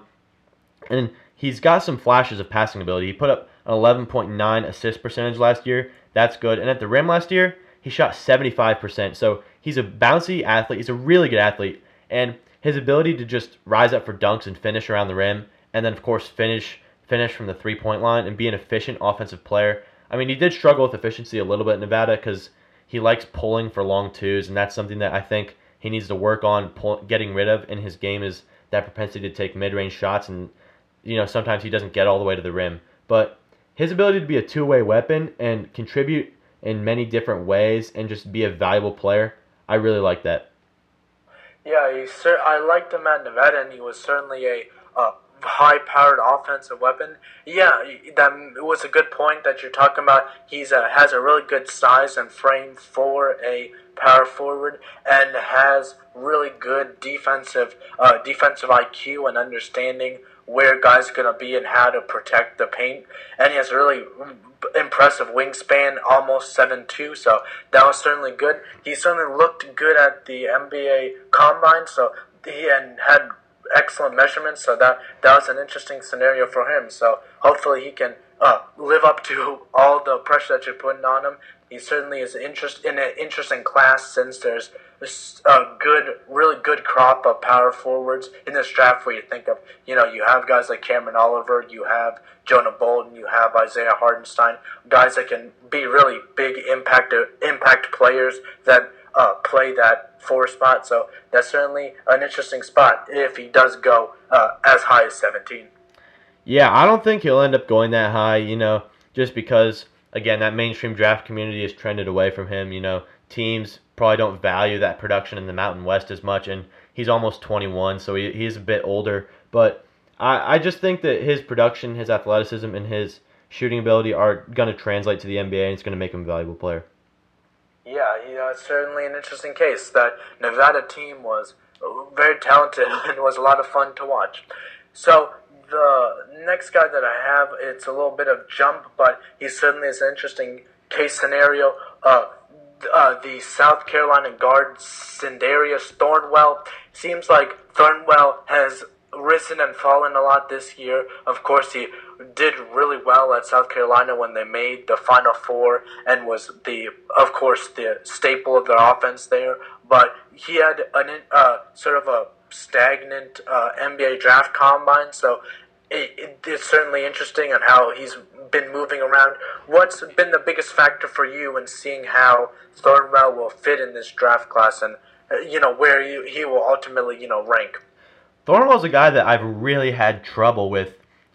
And he's got some flashes of passing ability. He put up an eleven point nine assist percentage last year. That's good. And at the rim last year, he shot seventy-five percent. So he's a bouncy athlete. He's a really good athlete. And his ability to just rise up for dunks and finish around the rim, and then, of course, finish finish from the three-point line and be an efficient offensive player. I mean, he did struggle with efficiency a little bit in Nevada because he likes pulling for long twos, and that's something that I think he needs to work on pull, getting rid of in his game, is that propensity to take mid-range shots, and you know sometimes he doesn't get all the way to the rim. But his ability to be a two-way weapon and contribute in many different ways and just be a valuable player, I really like that. Yeah, he cer- I liked him at Nevada, and he was certainly a uh, high-powered offensive weapon. Yeah, that was a good point that you're talking about. He's a, has a really good size and frame for a power forward, and has really good defensive uh, defensive I Q and understanding where guys are going to be and how to protect the paint. And he has a really impressive wingspan, almost seven two, so that was certainly good. He certainly looked good at the N B A Combine, so he and had excellent measurements, so that, that was an interesting scenario for him. So hopefully he can uh, live up to all the pressure that you're putting on him. He certainly is interest, in an interesting class, since there's a good, really good crop of power forwards in this draft where you think of, you know, you have guys like Cameron Oliver, you have Jonah Bolden, you have Isaiah Hardenstein, guys that can be really big impact impact players that uh, play that four spot. So that's certainly an interesting spot if he does go uh, as high as seventeen. Yeah, I don't think he'll end up going that high, you know, just because, again, that mainstream draft community has trended away from him. You know, teams probably don't value that production in the Mountain West as much, and he's almost twenty-one, so he he's a bit older. But I, I just think that his production, his athleticism, and his shooting ability are going to translate to the N B A, and it's going to make him a valuable player. Yeah, you know, it's certainly an interesting case. That Nevada team was very talented and was a lot of fun to watch. So the next guy that I have, it's a little bit of jump, but he certainly is an interesting case scenario. Uh, uh, the South Carolina guard, Sindarius Thornwell. Seems like Thornwell has risen and fallen a lot this year. Of course, he did really well at South Carolina when they made the Final Four and was, the, of course, the staple of their offense there. But he had an uh, sort of a stagnant uh, N B A draft combine, so it, it, it's certainly interesting on how he's been moving around. What's been the biggest factor for you in seeing how Thornwell will fit in this draft class, and uh, you know where you, he will ultimately you know rank? Thornwell's a guy that I've really had trouble with.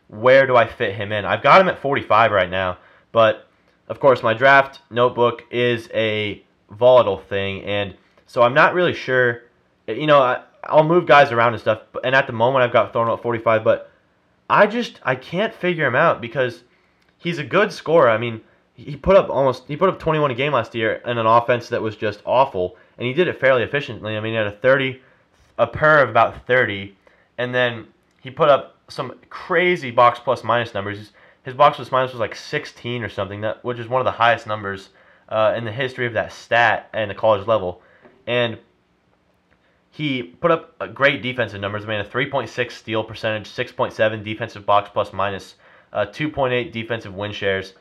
Where do I fit him in? I've got him at forty-five right now, but of course my draft notebook is a volatile thing, and so I'm not really sure. You know, I, I'll move guys around and stuff, and at the moment I've got Thornwell at forty-five, but I just, I can't figure him out because he's a good scorer. I mean, he put up almost, he put up twenty-one a game last year in an offense that was just awful, and he did it fairly efficiently. I mean, he had a thirty, a per of about thirty, and then he put up some crazy box plus minus numbers. His box plus minus was like sixteen or something, that which is one of the highest numbers uh, in the history of that stat and the college level, and he put up a great defensive numbers. I mean, a three point six steal percentage, six point seven defensive box plus minus, uh, two point eight defensive win shares.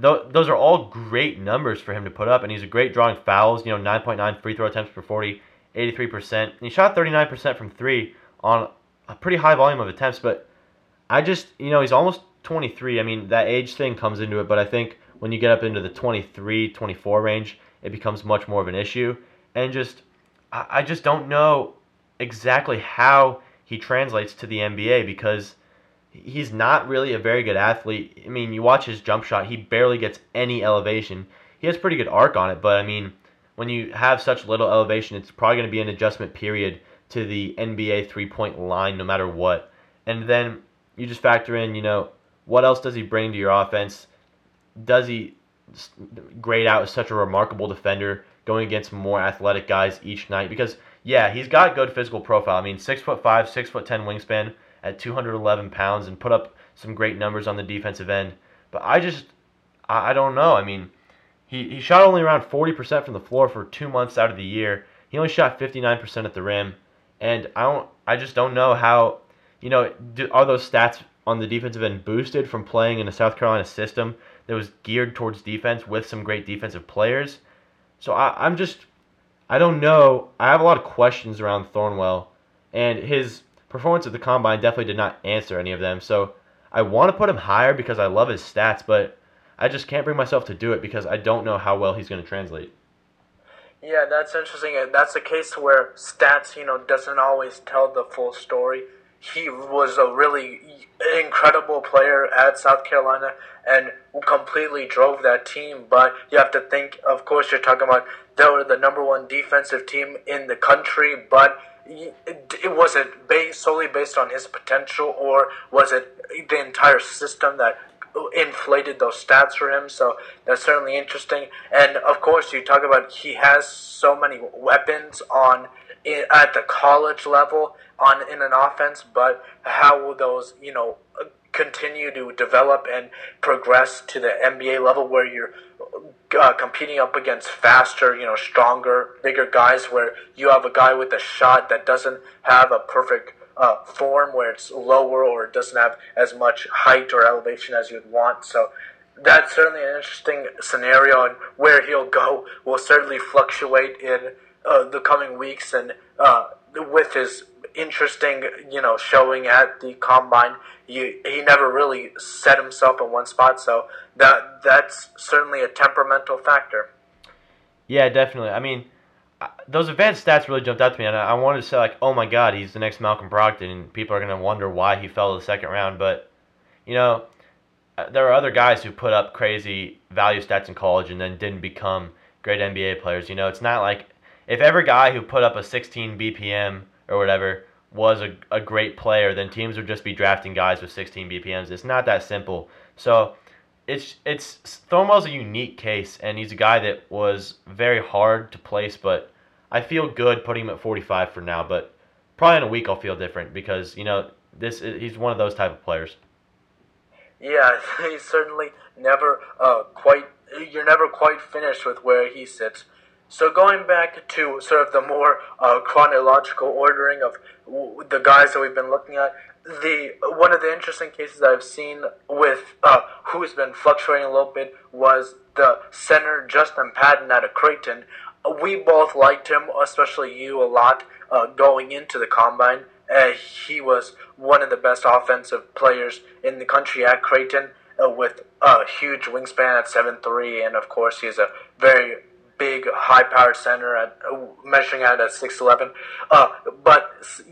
Th- those are all great numbers for him to put up, and he's a great drawing fouls, you know, nine point nine free throw attempts per forty, eighty-three percent. And he shot thirty-nine percent from three on a pretty high volume of attempts, but I just, you know, he's almost twenty-three, I mean, that age thing comes into it, but I think when you get up into the twenty-three, twenty-four range, it becomes much more of an issue. And just, I just don't know exactly how he translates to the N B A because he's not really a very good athlete. I mean, you watch his jump shot, he barely gets any elevation. He has pretty good arc on it, but I mean, when you have such little elevation, it's probably going to be an adjustment period to the N B A three-point line no matter what. And then you just factor in, you know, what else does he bring to your offense? Does he grade out as such a remarkable defender going against more athletic guys each night? Because, yeah, he's got good physical profile. I mean, six foot five, six foot ten wingspan at two hundred eleven pounds and put up some great numbers on the defensive end. But I just, I don't know. I mean, he, he shot only around forty percent from the floor for two months out of the year. He only shot fifty-nine percent at the rim. And I don't, I just don't know how, you know, do, are those stats on the defensive end boosted from playing in a South Carolina system that was geared towards defense with some great defensive players? So I, I'm just, I don't know. I have a lot of questions around Thornwell, and his performance at the Combine definitely did not answer any of them. So I want to put him higher because I love his stats, but I just can't bring myself to do it because I don't know how well he's going to translate. Yeah, that's interesting. That's a case where stats, you know, doesn't always tell the full story. He was a really incredible player at South Carolina and completely drove that team. But you have to think, of course, you're talking about they were the number one defensive team in the country, but it wasn't based, solely based on his potential, or was it the entire system that inflated those stats for him? So that's certainly interesting. And, of course, you talk about he has so many weapons on at the college level on in an offense, but how will those, you know, continue to develop and progress to the N B A level where you're uh, competing up against faster, you know, stronger, bigger guys, where you have a guy with a shot that doesn't have a perfect Uh, form, where it's lower or doesn't have as much height or elevation as you'd want. So that's certainly an interesting scenario, and where he'll go will certainly fluctuate in uh, the coming weeks, and uh, with his interesting, you know, showing at the Combine, he, he never really set himself in one spot, so that that's certainly a temperamental factor. Yeah, definitely. I mean, those advanced stats really jumped out to me, and I wanted to say, like, oh my god, he's the next Malcolm Brogdon, and people are going to wonder why he fell to the second round. But, you know, there are other guys who put up crazy value stats in college and then didn't become great N B A players. You know, it's not like if every guy who put up a sixteen B P M or whatever was a, a great player, then teams would just be drafting guys with sixteen B P Ms. It's not that simple. So It's it's Thornwell's a unique case, and he's a guy that was very hard to place, but I feel good putting him at forty-five for now, but probably in a week I'll feel different because, you know, this is, he's one of those type of players. Yeah, he's certainly never uh, quite, you're never quite finished with where he sits. So going back to sort of the more uh, chronological ordering of w- the guys that we've been looking at, the one of the interesting cases I've seen with uh, who's been fluctuating a little bit was the center Justin Patton out of Creighton. We both liked him, especially you, a lot uh, going into the Combine. Uh, he was one of the best offensive players in the country at Creighton uh, with a huge wingspan at seven three, and of course he's a very big, high-powered center, at, measuring out at six eleven. Uh, but,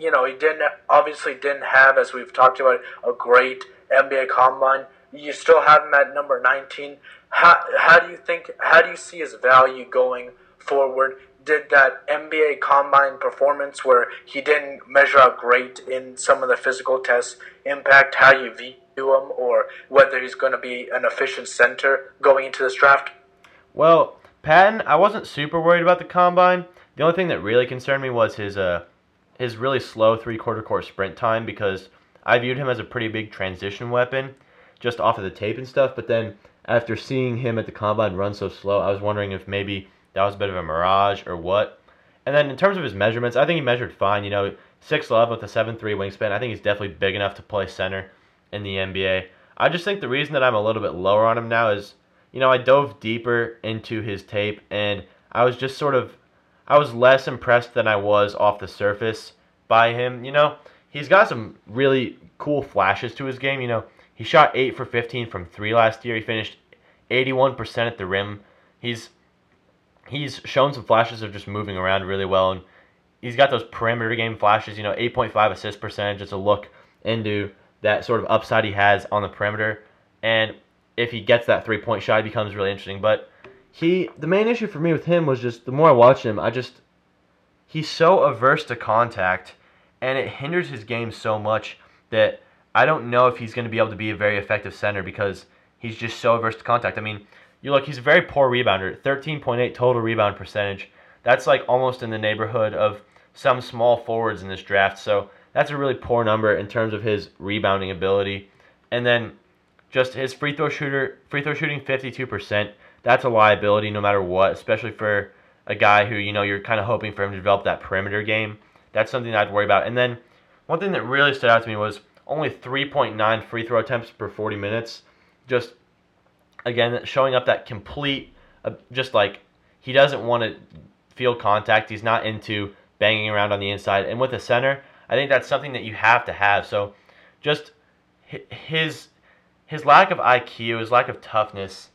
you know, he didn't obviously didn't have, as we've talked about, a great N B A Combine. You still have him at number nineteen. How, how do you think, how do you see his value going forward? Did that N B A Combine performance, where he didn't measure out great in some of the physical tests, impact how you view him, or whether he's going to be an efficient center going into this draft? Well, Patton, I wasn't super worried about the Combine. The only thing that really concerned me was his uh, his really slow three-quarter court sprint time, because I viewed him as a pretty big transition weapon just off of the tape and stuff. But then after seeing him at the Combine run so slow, I was wondering if maybe that was a bit of a mirage or what. And then in terms of his measurements, I think he measured fine. You know, six eleven with a seven three wingspan, I think he's definitely big enough to play center in the N B A. I just think the reason that I'm a little bit lower on him now is, you know, I dove deeper into his tape, and I was just sort of, I was less impressed than I was off the surface by him. You know, he's got some really cool flashes to his game. You know, He shot eight for fifteen from three last year. He finished eighty-one percent at the rim. He's he's shown some flashes of just moving around really well, and he's got those perimeter game flashes, you know, eight point five assist percentage. It's a look into that sort of upside he has on the perimeter. And if he gets that three-point shot, it becomes really interesting. But he, the main issue for me with him was just the more I watched him, I just, he's so averse to contact, and it hinders his game so much that I don't know if he's going to be able to be a very effective center because he's just so averse to contact. I mean, you look, he's a very poor rebounder, thirteen point eight total rebound percentage. That's like almost in the neighborhood of some small forwards in this draft. So that's a really poor number in terms of his rebounding ability. And then just his free throw shooter, free throw shooting fifty-two percent. That's a liability no matter what, especially for a guy who, you know, you're kind of hoping for him to develop that perimeter game. That's something I'd worry about. And then one thing that really stood out to me was only three point nine free throw attempts per forty minutes. Just, again, showing up that complete, uh, just like he doesn't want to feel contact. He's not into banging around on the inside. And with a center, I think that's something that you have to have. So just his his lack of I Q, his lack of toughness,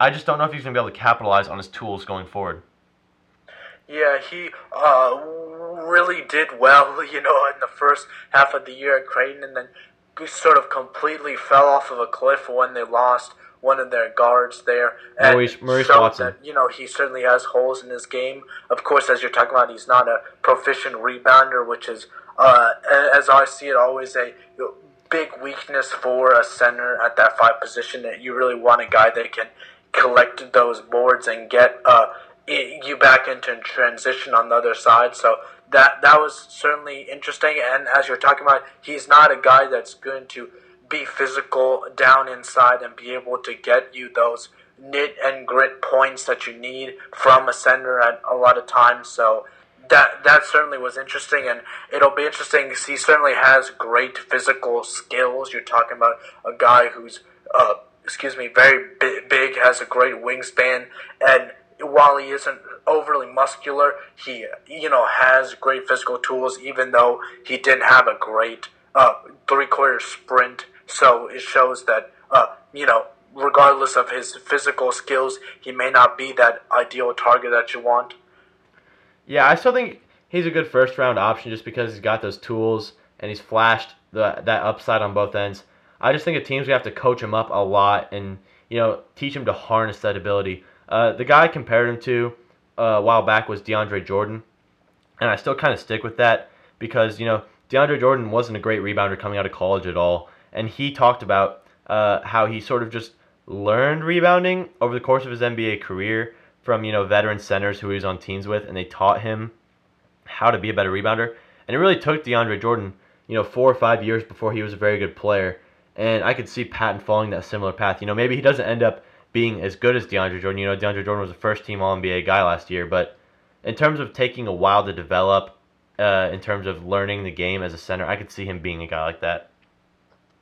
I just don't know if he's going to be able to capitalize on his tools going forward. Yeah, he uh, really did well, you know, in the first half of the year at Creighton, and then sort of completely fell off of a cliff when they lost one of their guards there. And Maurice, Maurice Watson. That, you know, he certainly has holes in his game. Of course, as you're talking about, he's not a proficient rebounder, which is, uh, as I see it, always a big weakness for a center at that five position. That you really want a guy that can collect those boards and get uh, you back into transition on the other side. So that that was certainly interesting. And as you're talking about, he's not a guy that's going to be physical down inside and be able to get you those knit and grit points that you need from a center at a lot of times. So that that certainly was interesting, and it'll be interesting because he certainly has great physical skills. You're talking about a guy who's, uh, excuse me, very big, has a great wingspan, and while he isn't overly muscular, he, you know, has great physical tools, even though he didn't have a great uh, three-quarter sprint. So it shows that, uh, you know, regardless of his physical skills, he may not be that ideal target that you want. Yeah, I still think he's a good first-round option just because he's got those tools and he's flashed the, that upside on both ends. I just think a team's going to have to coach him up a lot and, you know, teach him to harness that ability. Uh, the guy I compared him to uh, a while back was DeAndre Jordan, and I still kind of stick with that because, you know, DeAndre Jordan wasn't a great rebounder coming out of college at all, and he talked about uh, how he sort of just learned rebounding over the course of his N B A career from, you know, veteran centers who he was on teams with, and they taught him how to be a better rebounder. And it really took DeAndre Jordan, you know, four or five years before he was a very good player, and I could see Patton following that similar path. You know, maybe he doesn't end up being as good as DeAndre Jordan. You know, DeAndre Jordan was a first-team All-N B A guy last year, but in terms of taking a while to develop, uh, in terms of learning the game as a center, I could see him being a guy like that.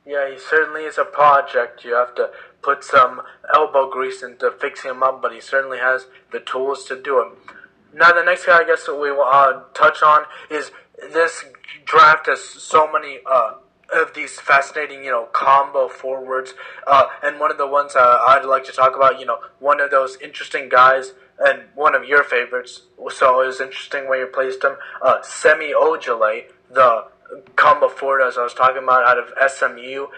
Yeah, he certainly is a project. You have to put some elbow grease into fixing him up, but he certainly has the tools to do it. Now, the next guy I guess we will uh, touch on is this draft has so many uh, of these fascinating, you know, combo forwards, uh, and one of the ones uh, I'd like to talk about, you know, one of those interesting guys and one of your favorites, so it was interesting where you placed him, uh, Semi Ojeleye, the combo forward as I was talking about out of S M U.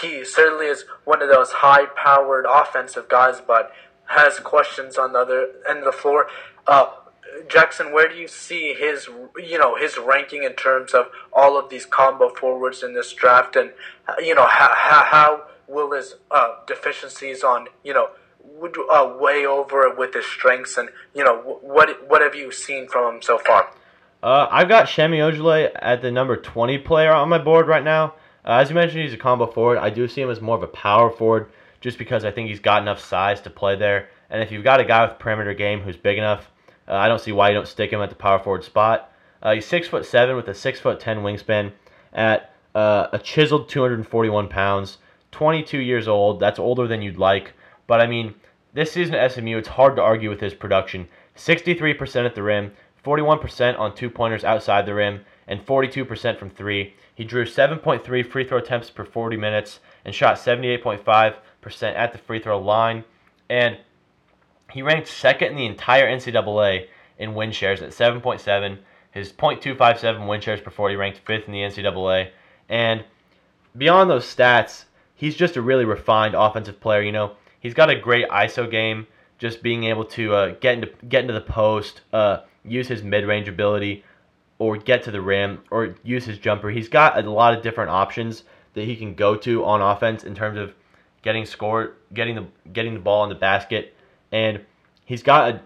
He certainly is one of those high-powered offensive guys, but has questions on the other end of the floor. Uh, Jackson, where do you see his, you know, his ranking in terms of all of these combo forwards in this draft, and, you know, how how, how will his uh, deficiencies on, you know, would uh, weigh over with his strengths, and, you know, what what have you seen from him so far? Uh, I've got Semi Ojeleye at the number twenty player on my board right now. Uh, as you mentioned, he's a combo forward. I do see him as more of a power forward just because I think he's got enough size to play there. And if you've got a guy with perimeter game who's big enough, uh, I don't see why you don't stick him at the power forward spot. Uh, he's six foot seven with a six foot ten wingspan at uh, a chiseled two hundred forty-one pounds, twenty-two years old. That's older than you'd like. But, I mean, this season at S M U, it's hard to argue with his production. sixty-three percent at the rim, forty-one percent on two-pointers outside the rim, and forty-two percent from three. He drew seven point three free throw attempts per forty minutes and shot seventy-eight point five percent at the free throw line. And he ranked second in the entire N C double A in win shares at seven point seven. His point two five seven win shares per forty ranked fifth in the N C double A. And beyond those stats, he's just a really refined offensive player. You know, he's got a great I S O game, just being able to uh, get into get into the post, uh, use his mid-range ability, or get to the rim, or use his jumper. He's got a lot of different options that he can go to on offense in terms of getting scored, getting the getting the ball in the basket, and he's got a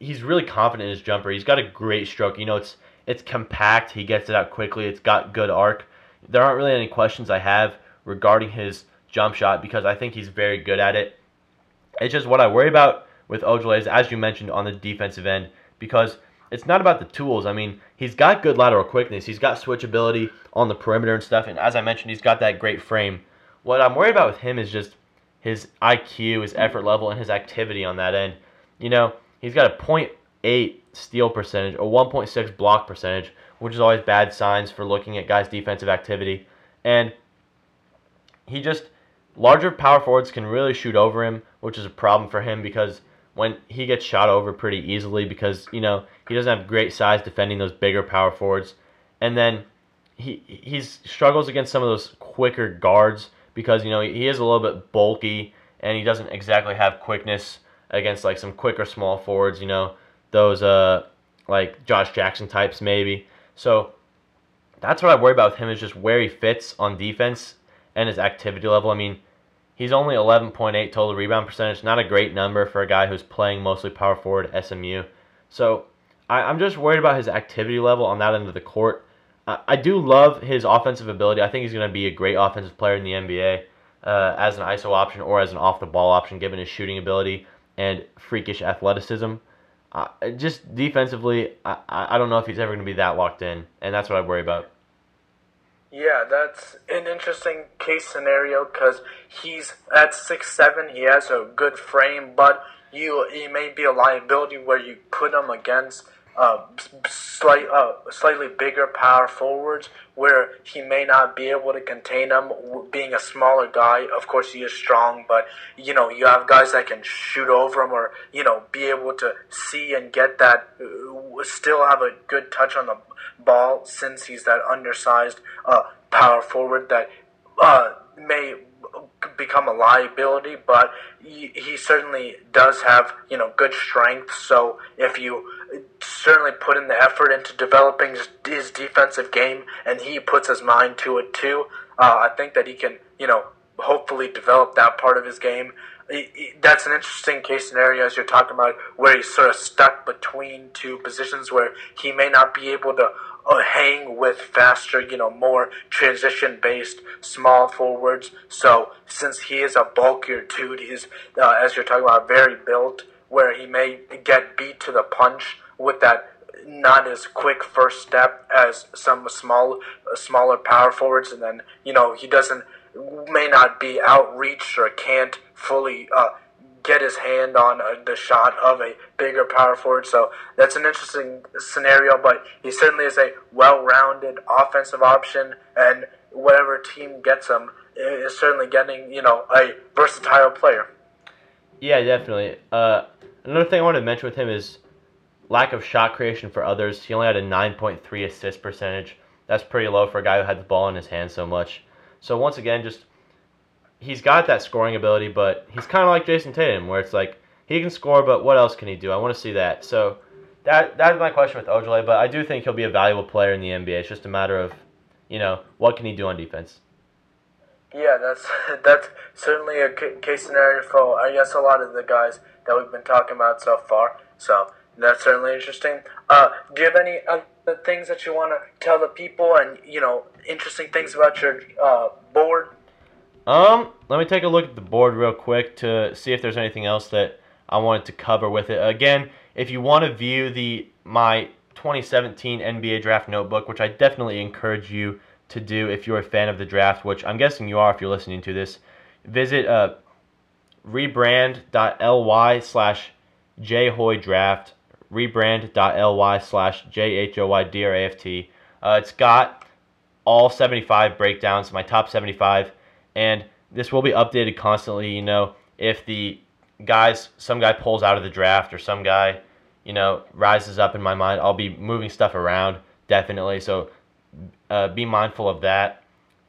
he's really confident in his jumper. He's got a great stroke. You know, it's it's compact. He gets it out quickly. It's got good arc. There aren't really any questions I have regarding his jump shot because I think he's very good at it. It's just what I worry about with Ojeleye is, as you mentioned, on the defensive end, because it's not about the tools. I mean, he's got good lateral quickness. He's got switchability on the perimeter and stuff, and as I mentioned, he's got that great frame. What I'm worried about with him is just his I Q, his effort level, and his activity on that end. You know, he's got a point eight steal percentage, a one point six block percentage, which is always bad signs for looking at guys' defensive activity. And he just, larger power forwards can really shoot over him, which is a problem for him because when he gets shot over pretty easily because, you know, he doesn't have great size defending those bigger power forwards. And then he he struggles against some of those quicker guards because, you know, he is a little bit bulky and he doesn't exactly have quickness against, like, some quicker small forwards, you know, those, uh like, Josh Jackson types maybe. So that's what I worry about with him is just where he fits on defense and his activity level. I mean, he's only eleven point eight total rebound percentage, not a great number for a guy who's playing mostly power forward S M U. So I, I'm just worried about his activity level on that end of the court. I, I do love his offensive ability. I think he's going to be a great offensive player in the N B A uh, as an I S O option or as an off-the-ball option given his shooting ability and freakish athleticism. Uh, just defensively, I, I don't know if he's ever going to be that locked in, and that's what I worry about. Yeah, that's an interesting case scenario because he's at six seven, he has a good frame, but you he may be a liability where you put him against uh, slight, uh, slightly bigger power forwards where he may not be able to contain him. Being a smaller guy, of course he is strong, but you know you have guys that can shoot over him or you know be able to see and get that, still have a good touch on the ball since he's that undersized uh, power forward that uh, may become a liability, but he, he certainly does have, you know, good strength. So if you certainly put in the effort into developing his, his defensive game and he puts his mind to it too, uh, I think that he can, you know, hopefully develop that part of his game. That's an interesting case scenario as you're talking about where he's sort of stuck between two positions where he may not be able to hang with faster, you know, more transition-based small forwards. So since he is a bulkier dude, he's, uh, as you're talking about, very built, where he may get beat to the punch with that not as quick first step as some small, smaller power forwards. And then, you know, he doesn't may not be outreached or can't fully uh, get his hand on uh, the shot of a bigger power forward. So that's an interesting scenario, but he certainly is a well-rounded offensive option, and whatever team gets him is certainly getting, you know, a versatile player. Yeah, definitely. Uh, another thing I wanted to mention with him is lack of shot creation for others. He only had a nine point three assist percentage. That's pretty low for a guy who had the ball in his hand so much. So once again, just he's got that scoring ability, but he's kind of like Jayson Tatum, where it's like he can score, but what else can he do? I want to see that. So that that's my question with Ojeleye, but I do think he'll be a valuable player in the N B A. It's just a matter of, you know, what can he do on defense? Yeah, that's that's certainly a case scenario for I guess a lot of the guys that we've been talking about so far. So that's certainly interesting. Uh, do you have any other things that you want to tell the people and, you know, interesting things about your uh, board? Um, let me take a look at the board real quick to see if there's anything else that I wanted to cover with it. Again, if you want to view the my twenty seventeen N B A Draft Notebook, which I definitely encourage you to do if you're a fan of the draft, which I'm guessing you are if you're listening to this, visit uh, rebrand.ly slash jhoydraft. rebrand.ly slash J H O Y D R A F T. Uh, it's got all seventy-five breakdowns, my top seventy-five, and this will be updated constantly. You know, if the guys, some guy pulls out of the draft or some guy, you know, rises up in my mind, I'll be moving stuff around definitely. So uh, be mindful of that.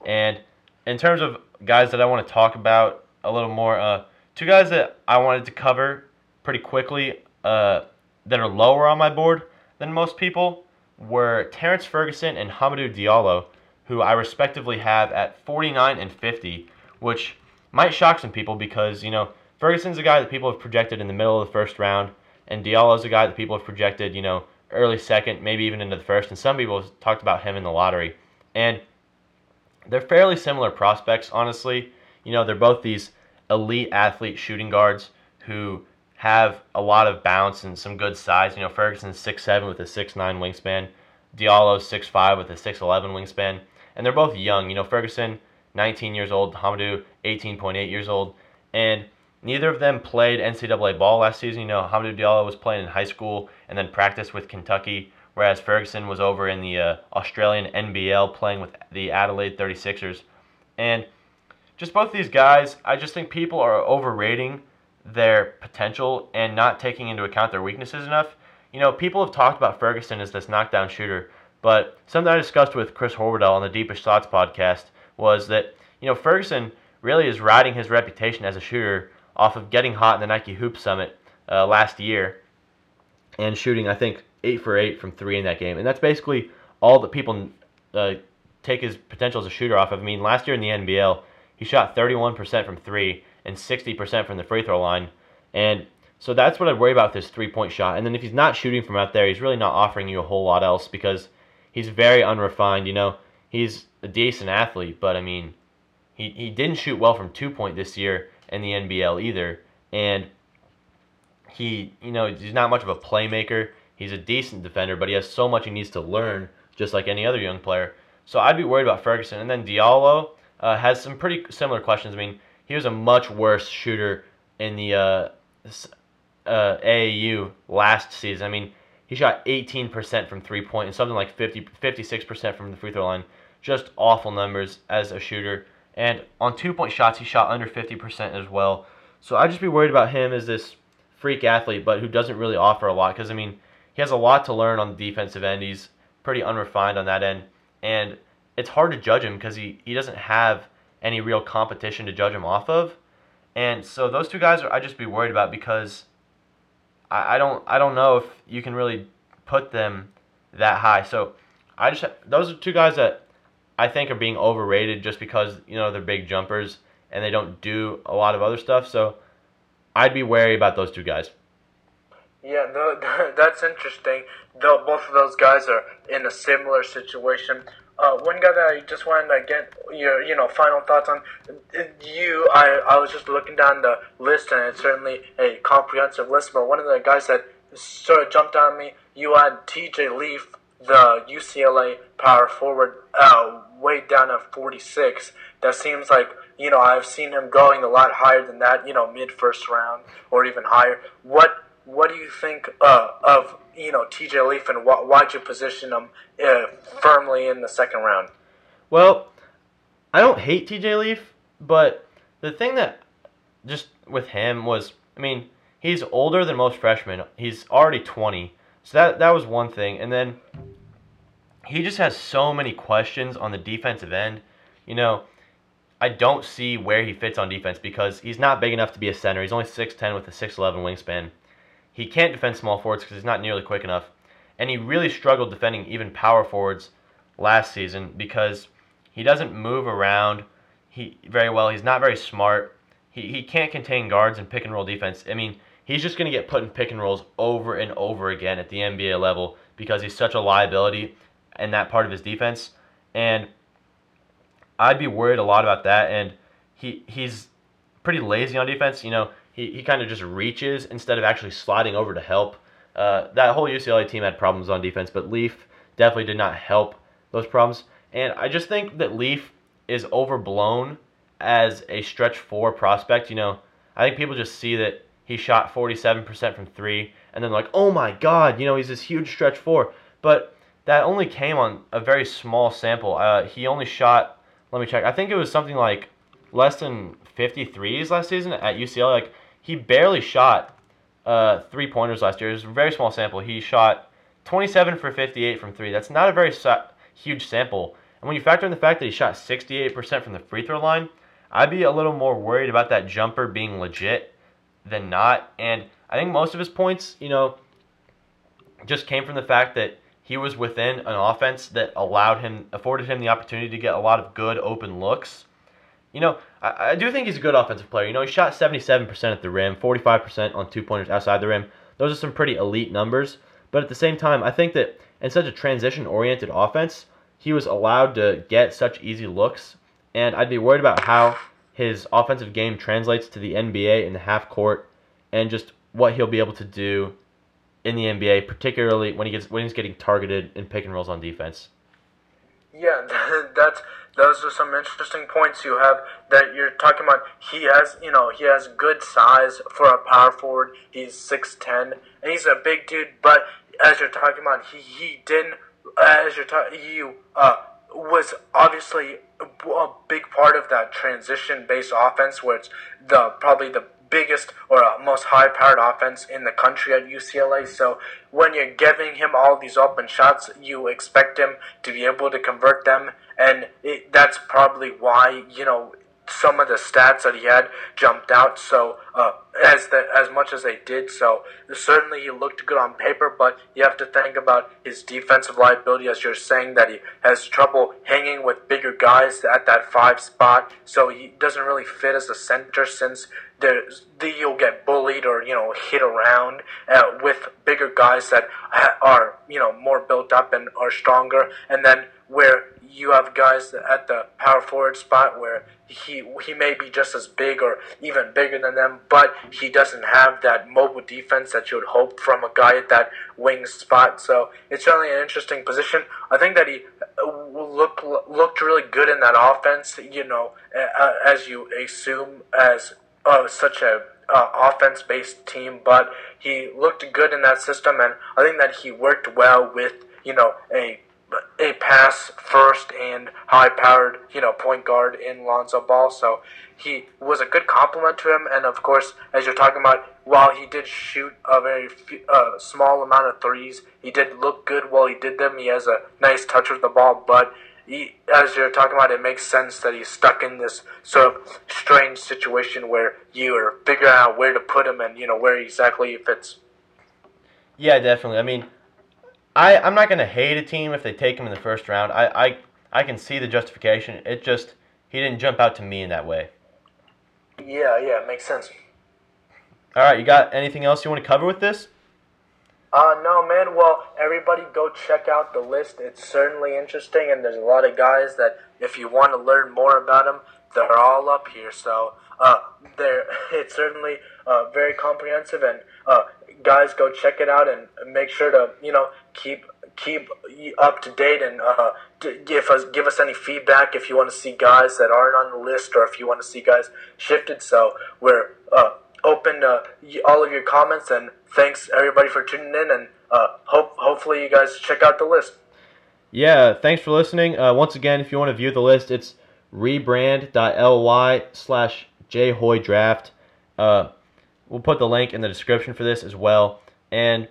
And in terms of guys that I want to talk about a little more, uh, two guys that I wanted to cover pretty quickly uh, that are lower on my board than most people were Terrence Ferguson and Hamidou Diallo, who I respectively have at forty-nine and fifty, which might shock some people because, you know, Ferguson's a guy that people have projected in the middle of the first round, and Diallo's a guy that people have projected, you know, early second, maybe even into the first, and some people have talked about him in the lottery. And they're fairly similar prospects, honestly. You know, they're both these elite athlete shooting guards who have a lot of bounce and some good size. You know, Ferguson's six seven with a six nine wingspan. Diallo's six five with a six eleven wingspan. And they're both young. You know, Ferguson, nineteen years old. Hamidou, eighteen point eight years old. And neither of them played N C double A ball last season. You know, Hamidou Diallo was playing in high school and then practiced with Kentucky, whereas Ferguson was over in the uh, Australian N B L playing with the Adelaide thirty-sixers. And just both these guys, I just think people are overrating their potential and not taking into account their weaknesses enough. You know, people have talked about Ferguson as this knockdown shooter, but something I discussed with Chris Horwoodell on the Deepish Thoughts podcast was that, you know, Ferguson really is riding his reputation as a shooter off of getting hot in the Nike Hoop Summit uh, last year and shooting, I think, eight for eight from three in that game. And that's basically all that people uh, take his potential as a shooter off of. I mean, last year in the N B L, he shot thirty-one percent from three and sixty percent from the free throw line. And so that's what I worry about with his three-point shot. And then if he's not shooting from out there, he's really not offering you a whole lot else because he's very unrefined, you know. He's a decent athlete, but, I mean, he, he didn't shoot well from two-point this year in the N B L either. And he, you know, he's not much of a playmaker. He's a decent defender, but he has so much he needs to learn, just like any other young player. So I'd be worried about Ferguson. And then Diallo uh, has some pretty similar questions. I mean, he was a much worse shooter in the uh, uh, A A U last season. I mean, he shot eighteen percent from three-point and something like fifty, fifty-six percent from the free throw line. Just awful numbers as a shooter. And on two-point shots, he shot under fifty percent as well. So I'd just be worried about him as this freak athlete, but who doesn't really offer a lot. Because, I mean, he has a lot to learn on the defensive end. He's pretty unrefined on that end. And it's hard to judge him because he, he doesn't have any real competition to judge him off of. And so those two guys are I'd just be worried about because I, I don't I don't know if you can really put them that high. So I just those are two guys that I think are being overrated just because, you know, they're big jumpers and they don't do a lot of other stuff. So I'd be wary about those two guys. Yeah, no, that's interesting. Though both of those guys are in a similar situation. Uh, one guy that I just wanted to get your, you know, final thoughts on. You, I, I was just looking down the list, and it's certainly a comprehensive list. But one of the guys that sort of jumped out at me, you had T J Leaf, the U C L A power forward, uh, way down at forty-six. That seems like, you know, I've seen him going a lot higher than that. You know, mid first round or even higher. What What do you think uh, of, you know, T J Leaf, and wh- why'd you position him uh, firmly in the second round? Well, I don't hate T J Leaf, but the thing that just with him was, I mean, he's older than most freshmen. He's already twenty, so that that was one thing. And then he just has so many questions on the defensive end. You know, I don't see where he fits on defense because he's not big enough to be a center. He's only six ten with a six eleven wingspan. He can't defend small forwards because he's not nearly quick enough. And he really struggled defending even power forwards last season because he doesn't move around he very well. He's not very smart. He he can't contain guards in pick-and-roll defense. I mean, he's just going to get put in pick-and-rolls over and over again at the N B A level because he's such a liability in that part of his defense. And I'd be worried a lot about that. And he he's pretty lazy on defense, you know. He he kind of just reaches instead of actually sliding over to help. Uh, that whole U C L A team had problems on defense, but Leaf definitely did not help those problems. And I just think that Leaf is overblown as a stretch four prospect. You know, I think people just see that he shot forty-seven percent from three, and then like, oh my God, you know, he's this huge stretch four. But that only came on a very small sample. Uh, he only shot, let me check, I think it was something like less than fifty threes last season at U C L A. Like, he barely shot uh, three-pointers last year. It was a very small sample. He shot twenty-seven for fifty-eight from three. That's not a very sa- huge sample. And when you factor in the fact that he shot sixty-eight percent from the free throw line, I'd be a little more worried about that jumper being legit than not. And I think most of his points, you know, just came from the fact that he was within an offense that allowed him, afforded him the opportunity to get a lot of good open looks. You know, I, I do think he's a good offensive player. You know, he shot seventy-seven percent at the rim, forty-five percent on two-pointers outside the rim. Those are some pretty elite numbers. But at the same time, I think that in such a transition-oriented offense, he was allowed to get such easy looks. And I'd be worried about how his offensive game translates to the N B A in the half court and just what he'll be able to do in the N B A, particularly when he gets when he's getting targeted in pick and rolls on defense. Yeah, that's those are some interesting points you have that you're talking about. He has, you know, he has good size for a power forward. He's six ten, and he's a big dude. But as you're talking about, he he didn't. As you're talking, he uh was obviously a big part of that transition-based offense, where it's the probably the biggest or most high-powered offense in the country at U C L A. So when you're giving him all these open shots, you expect him to be able to convert them, and it, that's probably why, you know, some of the stats that he had jumped out so uh, as the, as much as they did. So certainly he looked good on paper, but you have to think about his defensive liability, as you're saying, that he has trouble hanging with bigger guys at that five spot. So he doesn't really fit as a center, since there's, you'll get bullied or, you know, hit around uh, with bigger guys that are, you know, more built up and are stronger. And then where you have guys at the power forward spot where he he may be just as big or even bigger than them, but he doesn't have that mobile defense that you would hope from a guy at that wing spot. So it's certainly an interesting position. I think that he looked looked really good in that offense, you know, as you assume as uh, such a Uh, offense-based team, but he looked good in that system, and I think that he worked well with, you know, a a pass-first and high-powered, you know, point guard in Lonzo Ball. So he was a good compliment to him, and of course, as you're talking about, while he did shoot a very few, uh, small amount of threes, he did look good while he did them. He has a nice touch with the ball, but he, as you're talking about, it makes sense that he's stuck in this sort of strange situation where you are figuring out where to put him and, you know, where exactly he fits. Yeah, definitely. I mean, I, I'm not going to hate a team if they take him in the first round. I, I, I can see the justification. It just, he didn't jump out to me in that way. Yeah, yeah, it makes sense. All right, you got anything else you want to cover with this? Uh, no, man. Well, everybody go check out the list. It's certainly interesting, and there's a lot of guys that if you want to learn more about them, they're all up here. So uh, they're, it's certainly uh, very comprehensive, and uh, guys go check it out and make sure to, you know, keep keep up to date and uh, give us give us any feedback if you want to see guys that aren't on the list or if you want to see guys shifted. So we're uh, open to all of your comments, and thanks everybody for tuning in, and uh, hope hopefully you guys check out the list. Yeah, thanks for listening. Uh, once again, if you want to view the list, it's rebrand.ly slash jhoydraft. Uh, we'll put the link in the description for this as well. And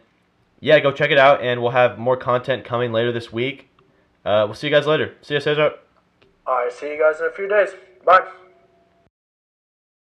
yeah, go check it out, and we'll have more content coming later this week. Uh, we'll see you guys later. See you, Cesar. All right, see you guys in a few days. Bye.